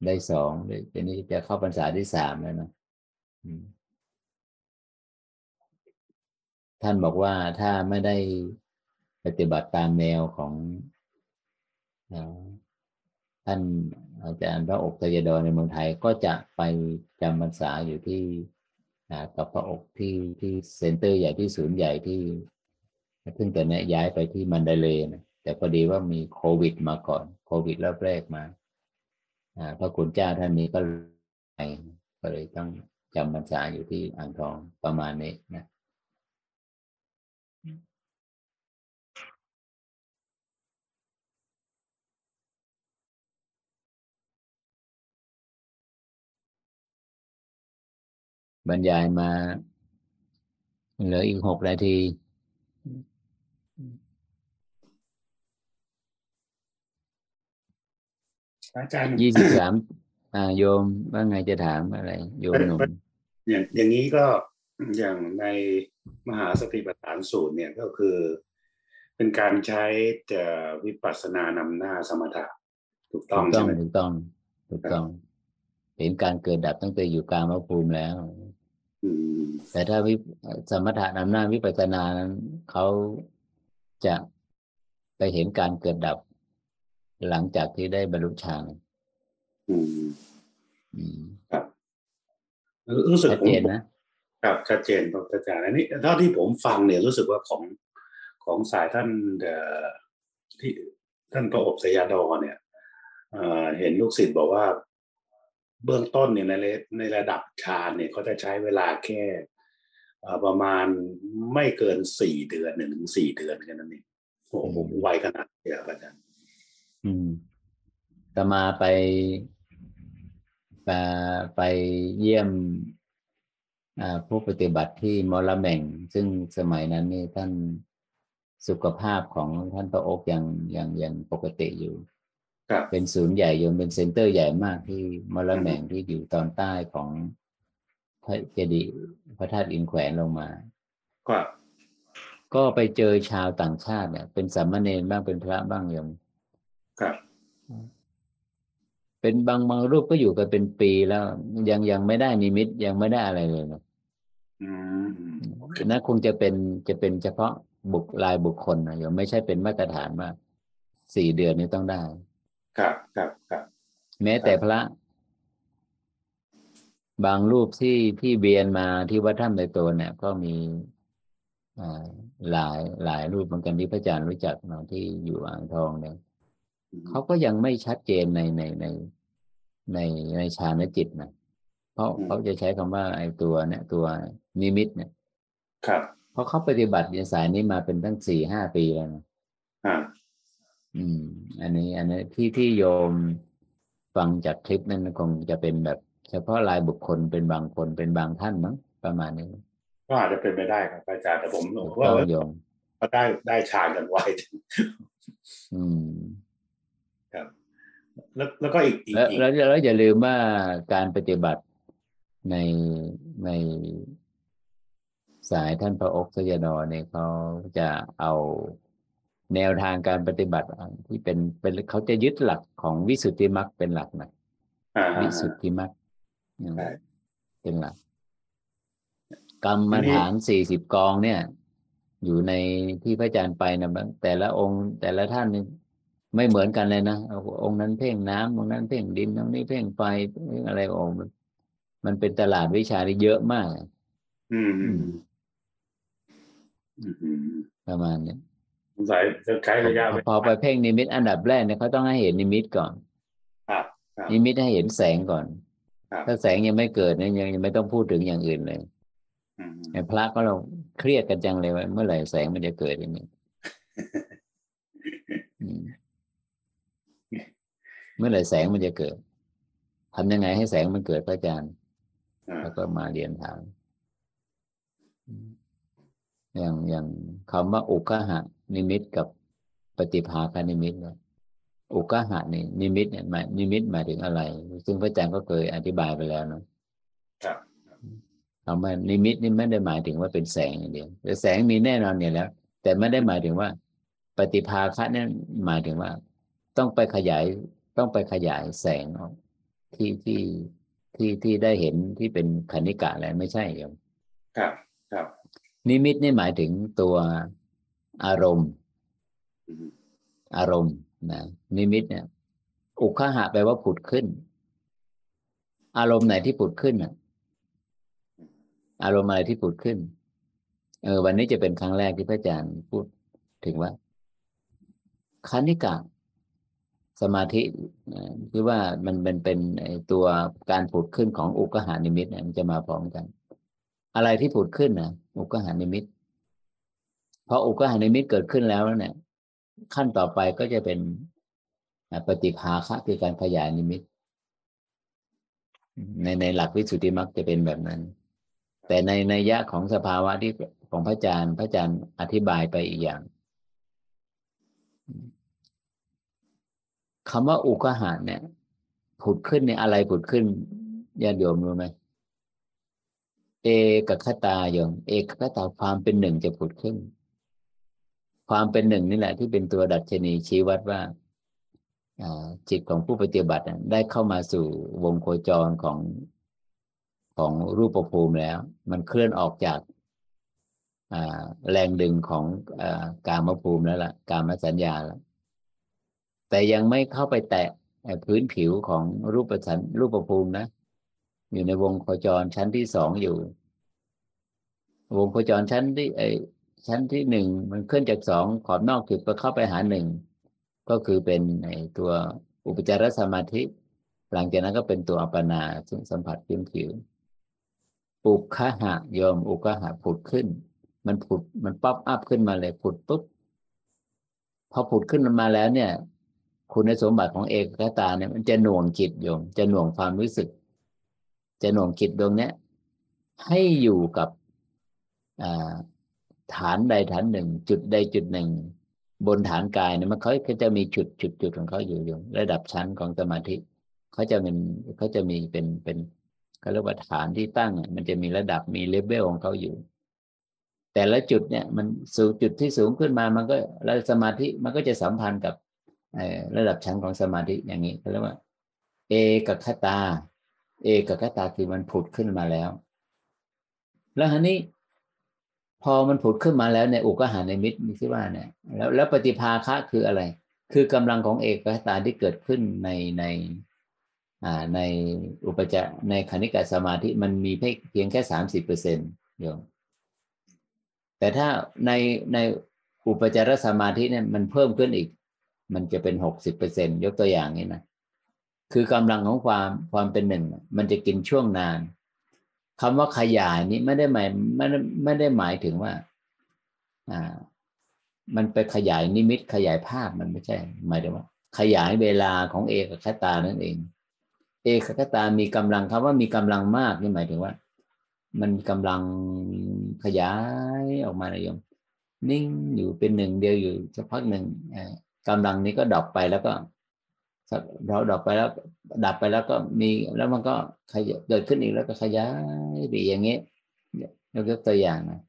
ได้สองเดี๋ยวนี้จะเข้าพรรษาที่สามแล้วนะท่านบอกว่าถ้าไม่ได้ปฏิบัติตามแนวของท่านอาจารย์พระอกตยดรในเมืองไทยก็จะไปจำพรรษาอยู่ที่กับพระอกที่เซ็นเตอร์ใหญ่ที่ศูนย์ใหญ่ที่เพิ่งแต่เนี้ยย้ายไปที่มันดาเลย์นะแต่พอดีว่ามีโควิดมาก่อนโควิดรอบแรกมาพระคุณเจ้าท่านนี้ก็เลยต้องจำพรรษาอยู่ที่อ่างทองประมาณนี้นะบรรยายมาเหลืออีก6 นาทีอาจารย์23โยมว่าไงจะถามอะไรโยมหนุ่มอย่างนี้ก็อย่างในมหาสติปัฏฐานสูตรเนี่ยก็คือเป็นการใช้วิปัสสนานำหน้าสมถะถูกต้องใช่ไหมถูกต้องเห็นการเกิดดับตั้งแต่อยู่กามภูมิแล้วแต่ถ้าสมถะนำหน้าวิปัสสนานั้นเขาจะไปเห็นการเกิดดับหลังจากที่ได้บรรลุฌานครับรู้สึกเห็นนะ ครับชัดเจนตรงอาจารย์อันนี้เท่าที่ผมฟังเนี่ยรู้สึกว่าของสายท่านที่ท่านพระอบสยาดอเนี่ยเห็นลูกศิษย์บอกว่าเบื้องต้นเนี่ยในระดับฌานเนี่ยเขาจะใช้เวลาแค่ประมาณไม่เกิน4 เดือน1 ถึง 4 เดือนกันนั่นเองโอ้โหไวขนาดเดียวกันจะมาไปเยี่ยมผู้ปฏิบัติที่มอละแม่งซึ่งสมัยนั้นนี่ท่านสุขภาพของท่านพระโอ๊คยังปกติอยู่เป็นศูนย์ใหญ่ยังเป็นเซ็นเตอร์ใหญ่มากที่มอละแม่งที่อยู่ตอนใต้ของพระเจดีย์พระธาตุอินแขวนลงมาก็ไปเจอชาวต่างชาติเนี่ยเป็นสามเณรบ้างเป็นพระบ้างยังเป็นบางรูปก็อยู่กันเป็นปีแล้วยังไม่ได้นิมิตยังไม่ได้อะไรเลยนะนั่นคงจะเป็นเฉพาะบุคลายบุคคลนะยังไม่ใช่เป็นมาตรฐานว่า4 เดือนนี้ต้องได้ครับแม้แต่พระบางรูปที่เวียนมาที่วัดถ้ำในตัวเนี่ยก็มีหลายรูปเหมือนกันที่พระอาจารย์รู้จักเนาะที่อยู่อ่างทองเนี่ยเขาก็ยังไม่ชัดเจนในฌานจิตนะเพราะเขาจะใช้คำว่าไอ้ตัวเนี่ยตัวนิมิตเนี่ยครับเพราะเขาปฏิบัติในสายนี้มาเป็นตั้ง 4-5 ปีแล้วนะอันนี้ที่โยมฟังจากคลิปนั้นคงจะเป็นแบบเฉพาะรายบุคคลเป็นบางคนเป็นบางท่านมั้งประมาณนี้ก็อาจจะเป็นไปได้ครับอาจารย์แต่ผมว่าก็ได้ฌานกันไวครับแล้วก็อีกแล้วอย่าลืมว่าการปฏิบัติในสายท่านพระอกสยดอเนี่ยเขาจะเอาแนวทางการปฏิบัติที่เป็นเขาจะยึดหลักของวิสุทธิมรรคเป็นหลักนะวิสุทธิมรรคเป็นหลักกรรมฐาน40 กองเนี่ยอยู่ในที่พระอาจารย์ไปนะแต่ละองค์แต่ละท่านไม่เหมือนกันเลยนะองค์นั้นเพ่งน้ำองค์นั้นเพ่งดินองค์นี้เพ่งไฟอะไรองค์มันเป็นตลาดวิชาที่เยอะมากประมาณนี้สายจะใช้ระยะพอไปเพ่งนิมิตอันดับแรกเนี่ยเขาต้องให้เห็นนิมิตก่อนนิมิตให้เห็นแสงก่อนถ้าแสงยังไม่เกิดเนี่ยยังไม่ต้องพูดถึงอย่างอื่นเลยไอ้พระก็เราเครียดกันจังเลยว่าเมื่อไหร่แสงมันจะเกิดอย่างนี้เมื่อไหร่แสงมันจะเกิดทำยังไงให้แสงมันเกิดพระอาจารย์แล้วก็มาเรียนถามอย่างคำว่าอุกหะนิมิตกับปฏิภาคนิมิตเนี่ยอุกหะนี่นิมิตเนี่ยหมายถึงอะไรซึ่งพระอาจารย์ก็เคยอธิบายไปแล้วเนาะเอามานิมิตนี่ไม่ได้หมายถึงว่าเป็นแสงอย่างเดียวแต่แสงมีแน่นอนเนี่ยแล้วแต่ไม่ได้หมายถึงว่าปฏิภาคะเนี่ยหมายถึงว่าต้องไปขยายแสงออกที่ได้เห็นที่เป็นขณิกะอะไรไม่ใช่โยมครับนิมิตนี่หมายถึงตัวอารมณ์นะนิมิตเนี่ยอุคหะแปลว่าผุดขึ้นอารมณ์ไหนที่ผุดขึ้นอ่ะอารมณ์อะไรที่ผุดขึ้นวันนี้จะเป็นครั้งแรกที่พระอาจารย์พูดถึงว่าขณิกะสมาธิที่ว่ามันเป็นตัวการผุดขึ้นของอุกหานิมิตเนี่ยมันจะมาพร้อมกันอะไรที่ผุดขึ้นนะอุกหานิมิตพออุกหานิมิตเกิดขึ้นแล้วเนี่ยขั้นต่อไปก็จะเป็นปฏิภาคะคือการขยายนิมิตในหลักวิสุทธิมรรคจะเป็นแบบนั้นแต่ในนัยยะของสภาวะที่ของพระอาจารย์อธิบายไปอีกอย่างคำว่าอุกหะเนี่ยผุดขึ้นเนี่ยอะไรผุดขึ้นญาติโยมรู้ไหมเอกคตาโยมเอกคตาความเป็นหนึ่งจะผุดขึ้นความเป็นหนึ่งนี่แหละที่เป็นตัวดัชนีชี้วัดว่าจิตของผู้ปฏิบัติได้เข้ามาสู่วงโคจรของรูปภูมิแล้วมันเคลื่อนออกจากแรงดึงของกามภูมิแล้วล่ะกามสัญญาแล้วแต่ยังไม่เข้าไปแตะพื้นผิวของรูปภูมินะอยู่ในวงโคจรชั้นที่ 2อยู่ วงโคจรชั้นที่หนึ่งมันเคลื่อนจากสองขอบนอกถึงไปเข้าไปหาหนึ่งก็คือเป็นในตัวอุปจารสมาธิหลังจากนั้นก็เป็นตัวอัปปนาซึ่งสัมผัสพื้นผิวอุกขหะโยมอุกขหะผุดขึ้นมันผุดมันป๊อปอัพขึ้นมาเลยผุดปุ๊บพอผุดขึ้นมาแล้วเนี่ยคุณสมบัติของเอกคตาเนี่ยมันจะหน่วงจิตโยมจะหน่วงความรู้สึกจะหน่วงจิตดวงเนี้ยให้อยู่กับฐานใดฐานหนึ่งจุดใดจุดหนึ่งบนฐานกายเนี่ยมันเขาจะมีจุดของเขาอยู่โยมระดับชั้นของสมาธิเขาจะมีเป็นเขาเรียกว่าฐานที่ตั้งมันจะมีระดับมีเลเวลของเขาอยู่แต่ละจุดเนี่ยมันสู่จุดที่สูงขึ้นมามันก็ระดับสมาธิมันก็จะสัมพันธ์กับระดับชั้นของสมาธิอย่างนี้เขาเรียกว่าเอกคตาเอกคตาคือมันผุดขึ้นมาแล้วแล้วทีนี้พอมันผุดขึ้นมาแล้วเนี่ยอุกหานิมิตมีที่ว่าเนี่ยแล้วปฏิภาคะคืออะไรคือกำลังของเอกคตาที่เกิดขึ้นในอุปจารในขณิกะสมาธิมันมีเพียงแค่ 30% โยมแต่ถ้าในอุปจารสมาธิเนี่ยมันเพิ่มขึ้นอีกมันจะเป็น 60% ยกตัวอย่างนี้นะคือกำลังของความเป็นหนึ่งมันจะกินช่วงนานคำว่าขยายนี้ไม่ได้หมายถึงว่ามันไปขยายนิมิตขยายภาพมันไม่ใช่หมายถึงว่าขยายเวลาของเอกคตานั่นเองเอกคตามีกำลังคำว่ามีกำลังมากนี่หมายถึงว่ามันกำลังขยายออกมานะโยมนิ่งอยู่เป็นหนึ่งเดียวอยู่สักพักหนึ่งกำลังนี้ก็ดับไปแล้วก็เราดับไปแล้วก็มีแล้วมันก็เกิดขึ้นอีกแล้วก็ขยายไปอย่างเงี้ยยกตัวอย่างนะ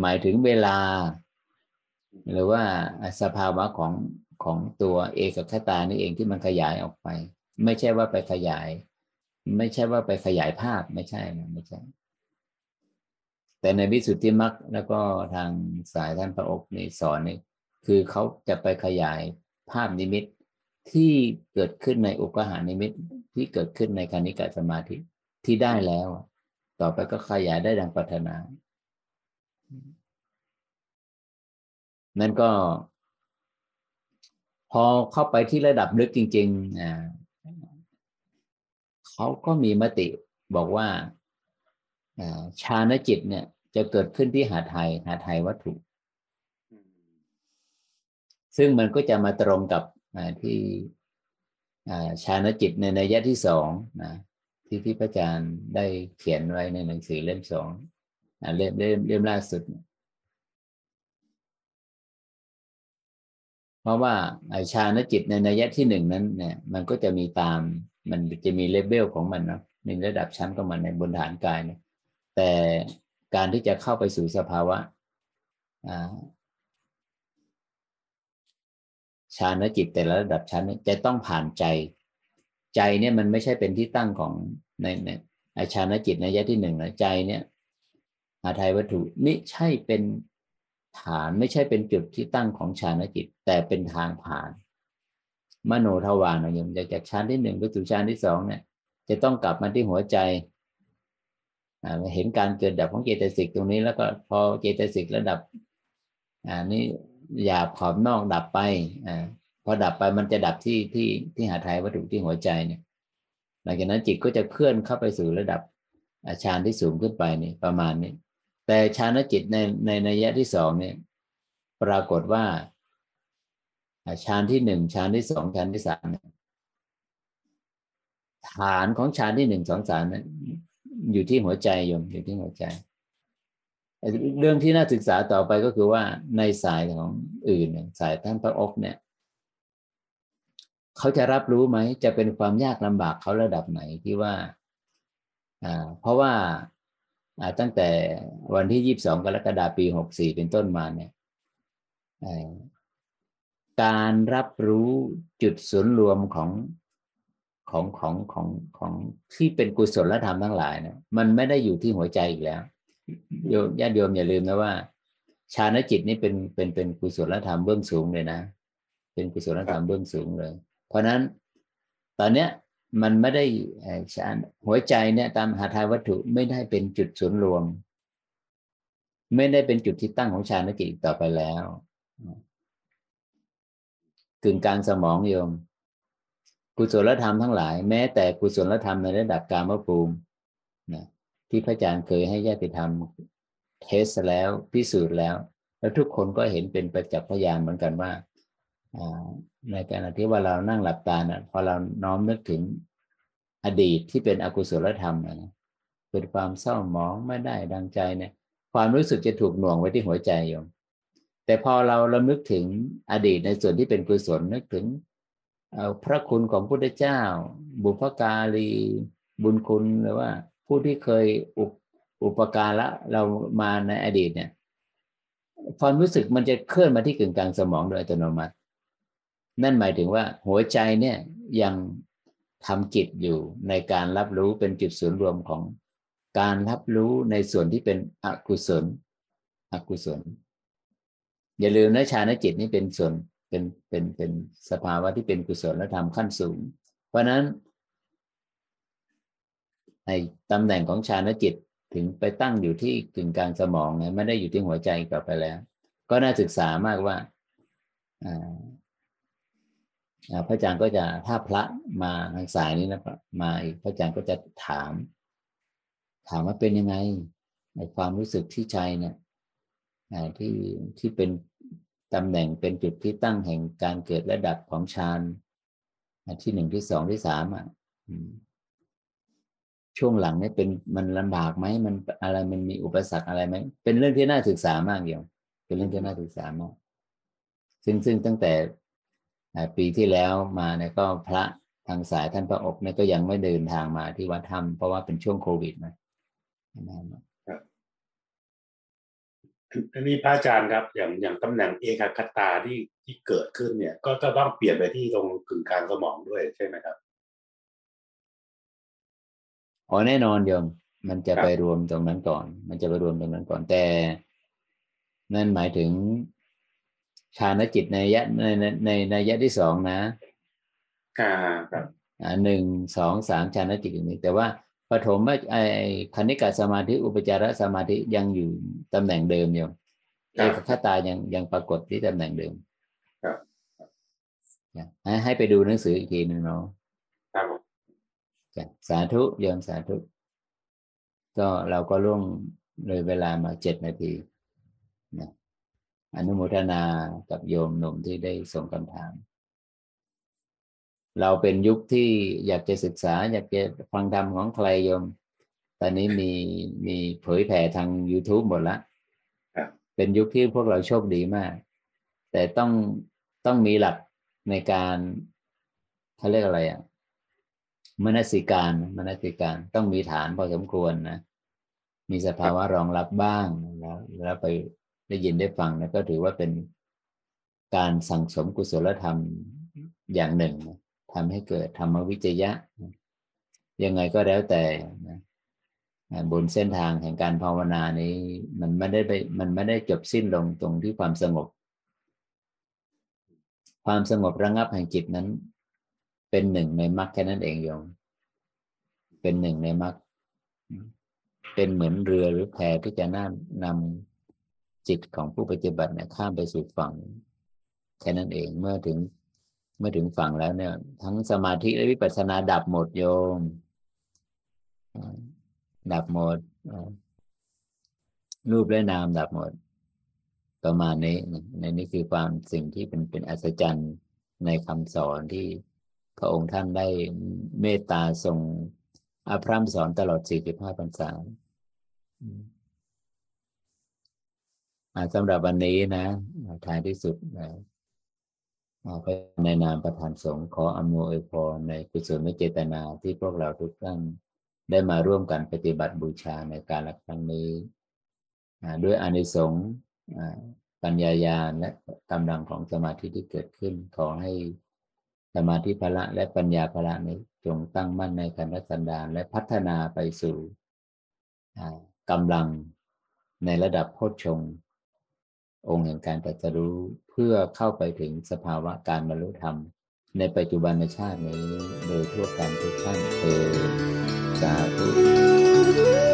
หมายถึงเวลาหรือว่าสภาวะของตัวเอกคตานี่เองที่มันขยายออกไปไม่ใช่ว่าไปขยายไม่ใช่ว่าไปขยายภาพไม่ใช่นะไม่ใช่แต่ในวิสุทธิมรรคแล้วก็ทางสายท่านพระอบนี่สอนนี่คือเขาจะไปขยายภาพนิมิตที่เกิดขึ้นในอุกหานิมิตที่เกิดขึ้นในขณิกะสมาธิที่ได้แล้วต่อไปก็ขยายได้ดังปรารถนานั่นก็พอเข้าไปที่ระดับลึกจริงๆเขาก็มีมติบอกว่าฌานจิตเนี่ยจะเกิดขึ้นที่หาไทยวัตถุซึ่งมันก็จะมาตรงกับที่ฌานจิตในนัยยะที่สองนะที่พระอาจารย์ได้เขียนไว้ในหนังสือเล่มสองเล่มล่าสุดเพราะว่าฌานจิตในนัยยะที่หนึ่งนั้นเนี่ยมันก็จะมีตามมันจะมีเลเวลของมันเนาะในระดับชั้นของมันในบนฐานกายเนี่ยแต่การที่จะเข้าไปสู่สภาวะฌานจิตแต่ละระดับชั้นจะต้องผ่านใจเนี่ยมันไม่ใช่เป็นที่ตั้งของในฌานจิตในระยะที่หนึ่งนะใจเนี่ยหาไทยวัตถุไม่ใช่เป็นฐานไม่ใช่เป็นจุดที่ตั้งของฌานจิตแต่เป็นทางผ่านมโนทวารนะโยมจากชั้นที่หนึ่งไปสู่ชั้นที่สองเนี่ยจะต้องกลับมาที่หัวใจเห็นการเกิดดับของเจตสิกตรงนี้แล้วก็พอเจตสิกระดับนี่หยาบขอบนอกดับไปพอดับไปมันจะดับที่หาไทยวัตถุที่หัวใจเนี่ยหลังจากนั้นจิตก็จะเคลื่อนเข้าไปสู่ระดับฌานที่สูงขึ้นไปนี่ประมาณนี้แต่ฌานจิตในนัยยะที่สองเนี่ยปรากฏว่าฌานที่หนึ่งฌานที่สองฌานที่สามฐานของฌานที่หนึ่งสองสามนั้นอยู่ที่หัวใจโยมอยู่ที่หัวใจเรื่องที่น่าศึกษาต่อไปก็คือว่าในสายของอื่นสายท่านพระอบเนี่ยเขาจะรับรู้ไหมจะเป็นความยากลำบากเขาระดับไหนที่ว่าเพราะว่าตั้งแต่วันที่22กรกฎาคมปี64เป็นต้นมาเนี่ยการรับรู้จุดศูนย์รวมของที่เป็นกุศลธรรมทั้งหลายเนี่ยมันไม่ได้อยู่ที่หัวใจอีกแล้วโยมญาติโยมอย่าลืมนะว่าฌานจิตนี่เป็นกุศลธรรมเบื้องสูงเลยนะเป็นกุศลธรรมเบื้องสูงเลยเพราะนั้นตอนเนี้ย มันไม่ได้สารหัวใจเนี่ยตามหาทายวัตถุไม่ได้เป็นจุดศูนย์รวมไม่ได้เป็นจุดที่ตั้งของฌานกิจอีกต่อไปแล้วกึ่งกลางสมองโยมกุศลธรรมทั้งหลายแม้แต่กุศลธรรมในระดับกามภูมินะที่พระอาจารย์เคยให้ญาติธรรมเทสแล้วพิสูจน์แล้วแล้วทุกคนก็เห็นเป็นประจักษ์พยานเหมือนกันว่าในขณะที่ว่าเรานั่งหลับตานะพอเราน้อมนึกถึงอดีตที่เป็นอกุศลธรรมนะเป็นความเศร้าหมองไม่ได้ดังใจเนี่ยความรู้สึกจะถูกหน่วงไว้ที่หัวใจโยมแต่พอเราระลึกถึงอดีตในส่วนที่เป็นกุศลนึกถึงพระคุณของพระพุทธเจ้าบุพการีบุญคุณหรือว่าผู้ที่เคยอุปการะเรามาในอดีตเนี่ยความรู้สึกมันจะเคลื่อนมาที่กึ่งกลางสมองโดยอัตโนมัตินั่นหมายถึงว่าหัวใจเนี่ยยังทำกิจอยู่ในการรับรู้เป็นจุดศูนย์รวมของการรับรู้ในส่วนที่เป็นอกุศลอย่าลืมนะฌานจิตนี่เป็นส่วนเป็นสภาวะที่เป็นกุศลและธรรมขั้นสูงเพราะนั้นไอ้ตำแหน่งของฌานจิตถึงไปตั้งอยู่ที่กึ่งกลางสมองไงไม่ได้อยู่ที่หัวใจกลับไปแล้วก็น่าศึกษามากว่าพระอาจารย์ก็จะถ้าพระมาทางสายนี้นะครับมาอีกพระอาจารย์ก็จะถามว่าเป็นยังไงในความรู้สึกที่ใจเนี่ยที่เป็นตำแหน่งเป็นจุดที่ตั้งแห่งการเกิดระดับของฌานที่หนึ่งที่สองที่สามอ่ะช่วงหลังเนี่ยเป็นมันลำบากไหมมันอะไรมันมีอุปสรรคอะไรไหมเป็นเรื่องที่น่าศึกษามากเดียวเป็นเรื่องที่น่าศึกษามากซึ่งตั้งแต่ปีที่แล้วมาเนี่ยก็พระทางสายท่านพระอบเนี่ยก็ยังไม่เดินทางมาที่วัดธรรมเพราะว่าเป็นช่วงโควิดนะครับอันนี้พระอาจารย์ครับอย่างตำแหน่งเอกคตาที่เกิดขึ้นเนี่ยก็จะต้องเปลี่ยนไปที่ตรงกึ่งกลางสมองด้วยใช่ไหมครับอ๋อแน่นอนโยมมันจะไปรวมตรงนั้นก่อนแต่นั่นหมายถึงฌานจิตในยะในยะที่สองนะครับหนึ่งสองสามฌานจิตอย่างนี้แต่ว่าปฐมคณิกสมาธิอุปจารสมาธิยังอยู่ตำแหน่งเดิมอยู่เอกคตายังปรากฏที่ตำแหน่งเดิมให้ไปดูหนังสืออีกทีนึงเนาะสาธุยอมสาธุก็เราก็ล่วงเลยเวลามา7 นาทีนะอนุโมทนากับโยมหนุ่มที่ได้ส่งคำถามเราเป็นยุคที่อยากจะศึกษาอยากจะฟังธรรมของใครโยมตอนนี้มีเผยแผ่ทาง YouTube หมดละเป็นยุคที่พวกเราโชคดีมากแต่ต้องมีหลักในการเขาเรียกอะไรอ่ะมนสิการต้องมีฐานพอสมควรนะมีสภาวะรองรับบ้างแล้วไปได้ยินได้ฟังนะก็ถือว่าเป็นการสั่งสมกุศลธรรมอย่างหนึ่งนะทำให้เกิดธรรมวิจยะยังไงก็แล้วแต่นะบนเส้นทางแห่งการภาวนานี้มันไม่ได้จบสิ้นลงตรงที่ความสงบระงับแห่งจิตนั้นเป็นหนึ่งในมรรคแค่นั้นเองโยมเป็นหนึ่งในมรรคเป็นเหมือนเรือหรือแพที่จะนำจิตของผู้ปฏิบัติเนี่ยข้ามไปสู่ฝั่งแค่นั้นเองเมื่อถึงฝั่งแล้วเนี่ยทั้งสมาธิและวิปัสสนาดับหมดโยมดับหมดรูปและนามดับหมดประมาณนี้นี่คือความสิ่งที่เป็นอัศจรรย์ในคำสอนที่พระองค์ท่านได้เมตตาทรงอภรรมสอนตลอด45 พรรษาสำหรับวันนี้นะท้ายที่สุดในนามประธานสงฆ์ขออำนวยพรในกุศลเจตนาที่พวกเราทุกท่านได้มาร่วมกันปฏิบัติบูชาในการละครั้งนี้ด้วยอานิสงส์ปัญญาญาณและกำลังของสมาธิที่เกิดขึ้นขอให้สมาธิพละและปัญญาพละนี้จงตั้งมั่นในขันธสันดานและพัฒนาไปสู่กำลังในระดับโพชฌงค์องค์แห่งการตรัสรู้เพื่อเข้าไปถึงสภาวะการบรรลุธรรม ในปัจจุบันชาตินี้โดยทั่วกันทุกท่านเทอญสาธุ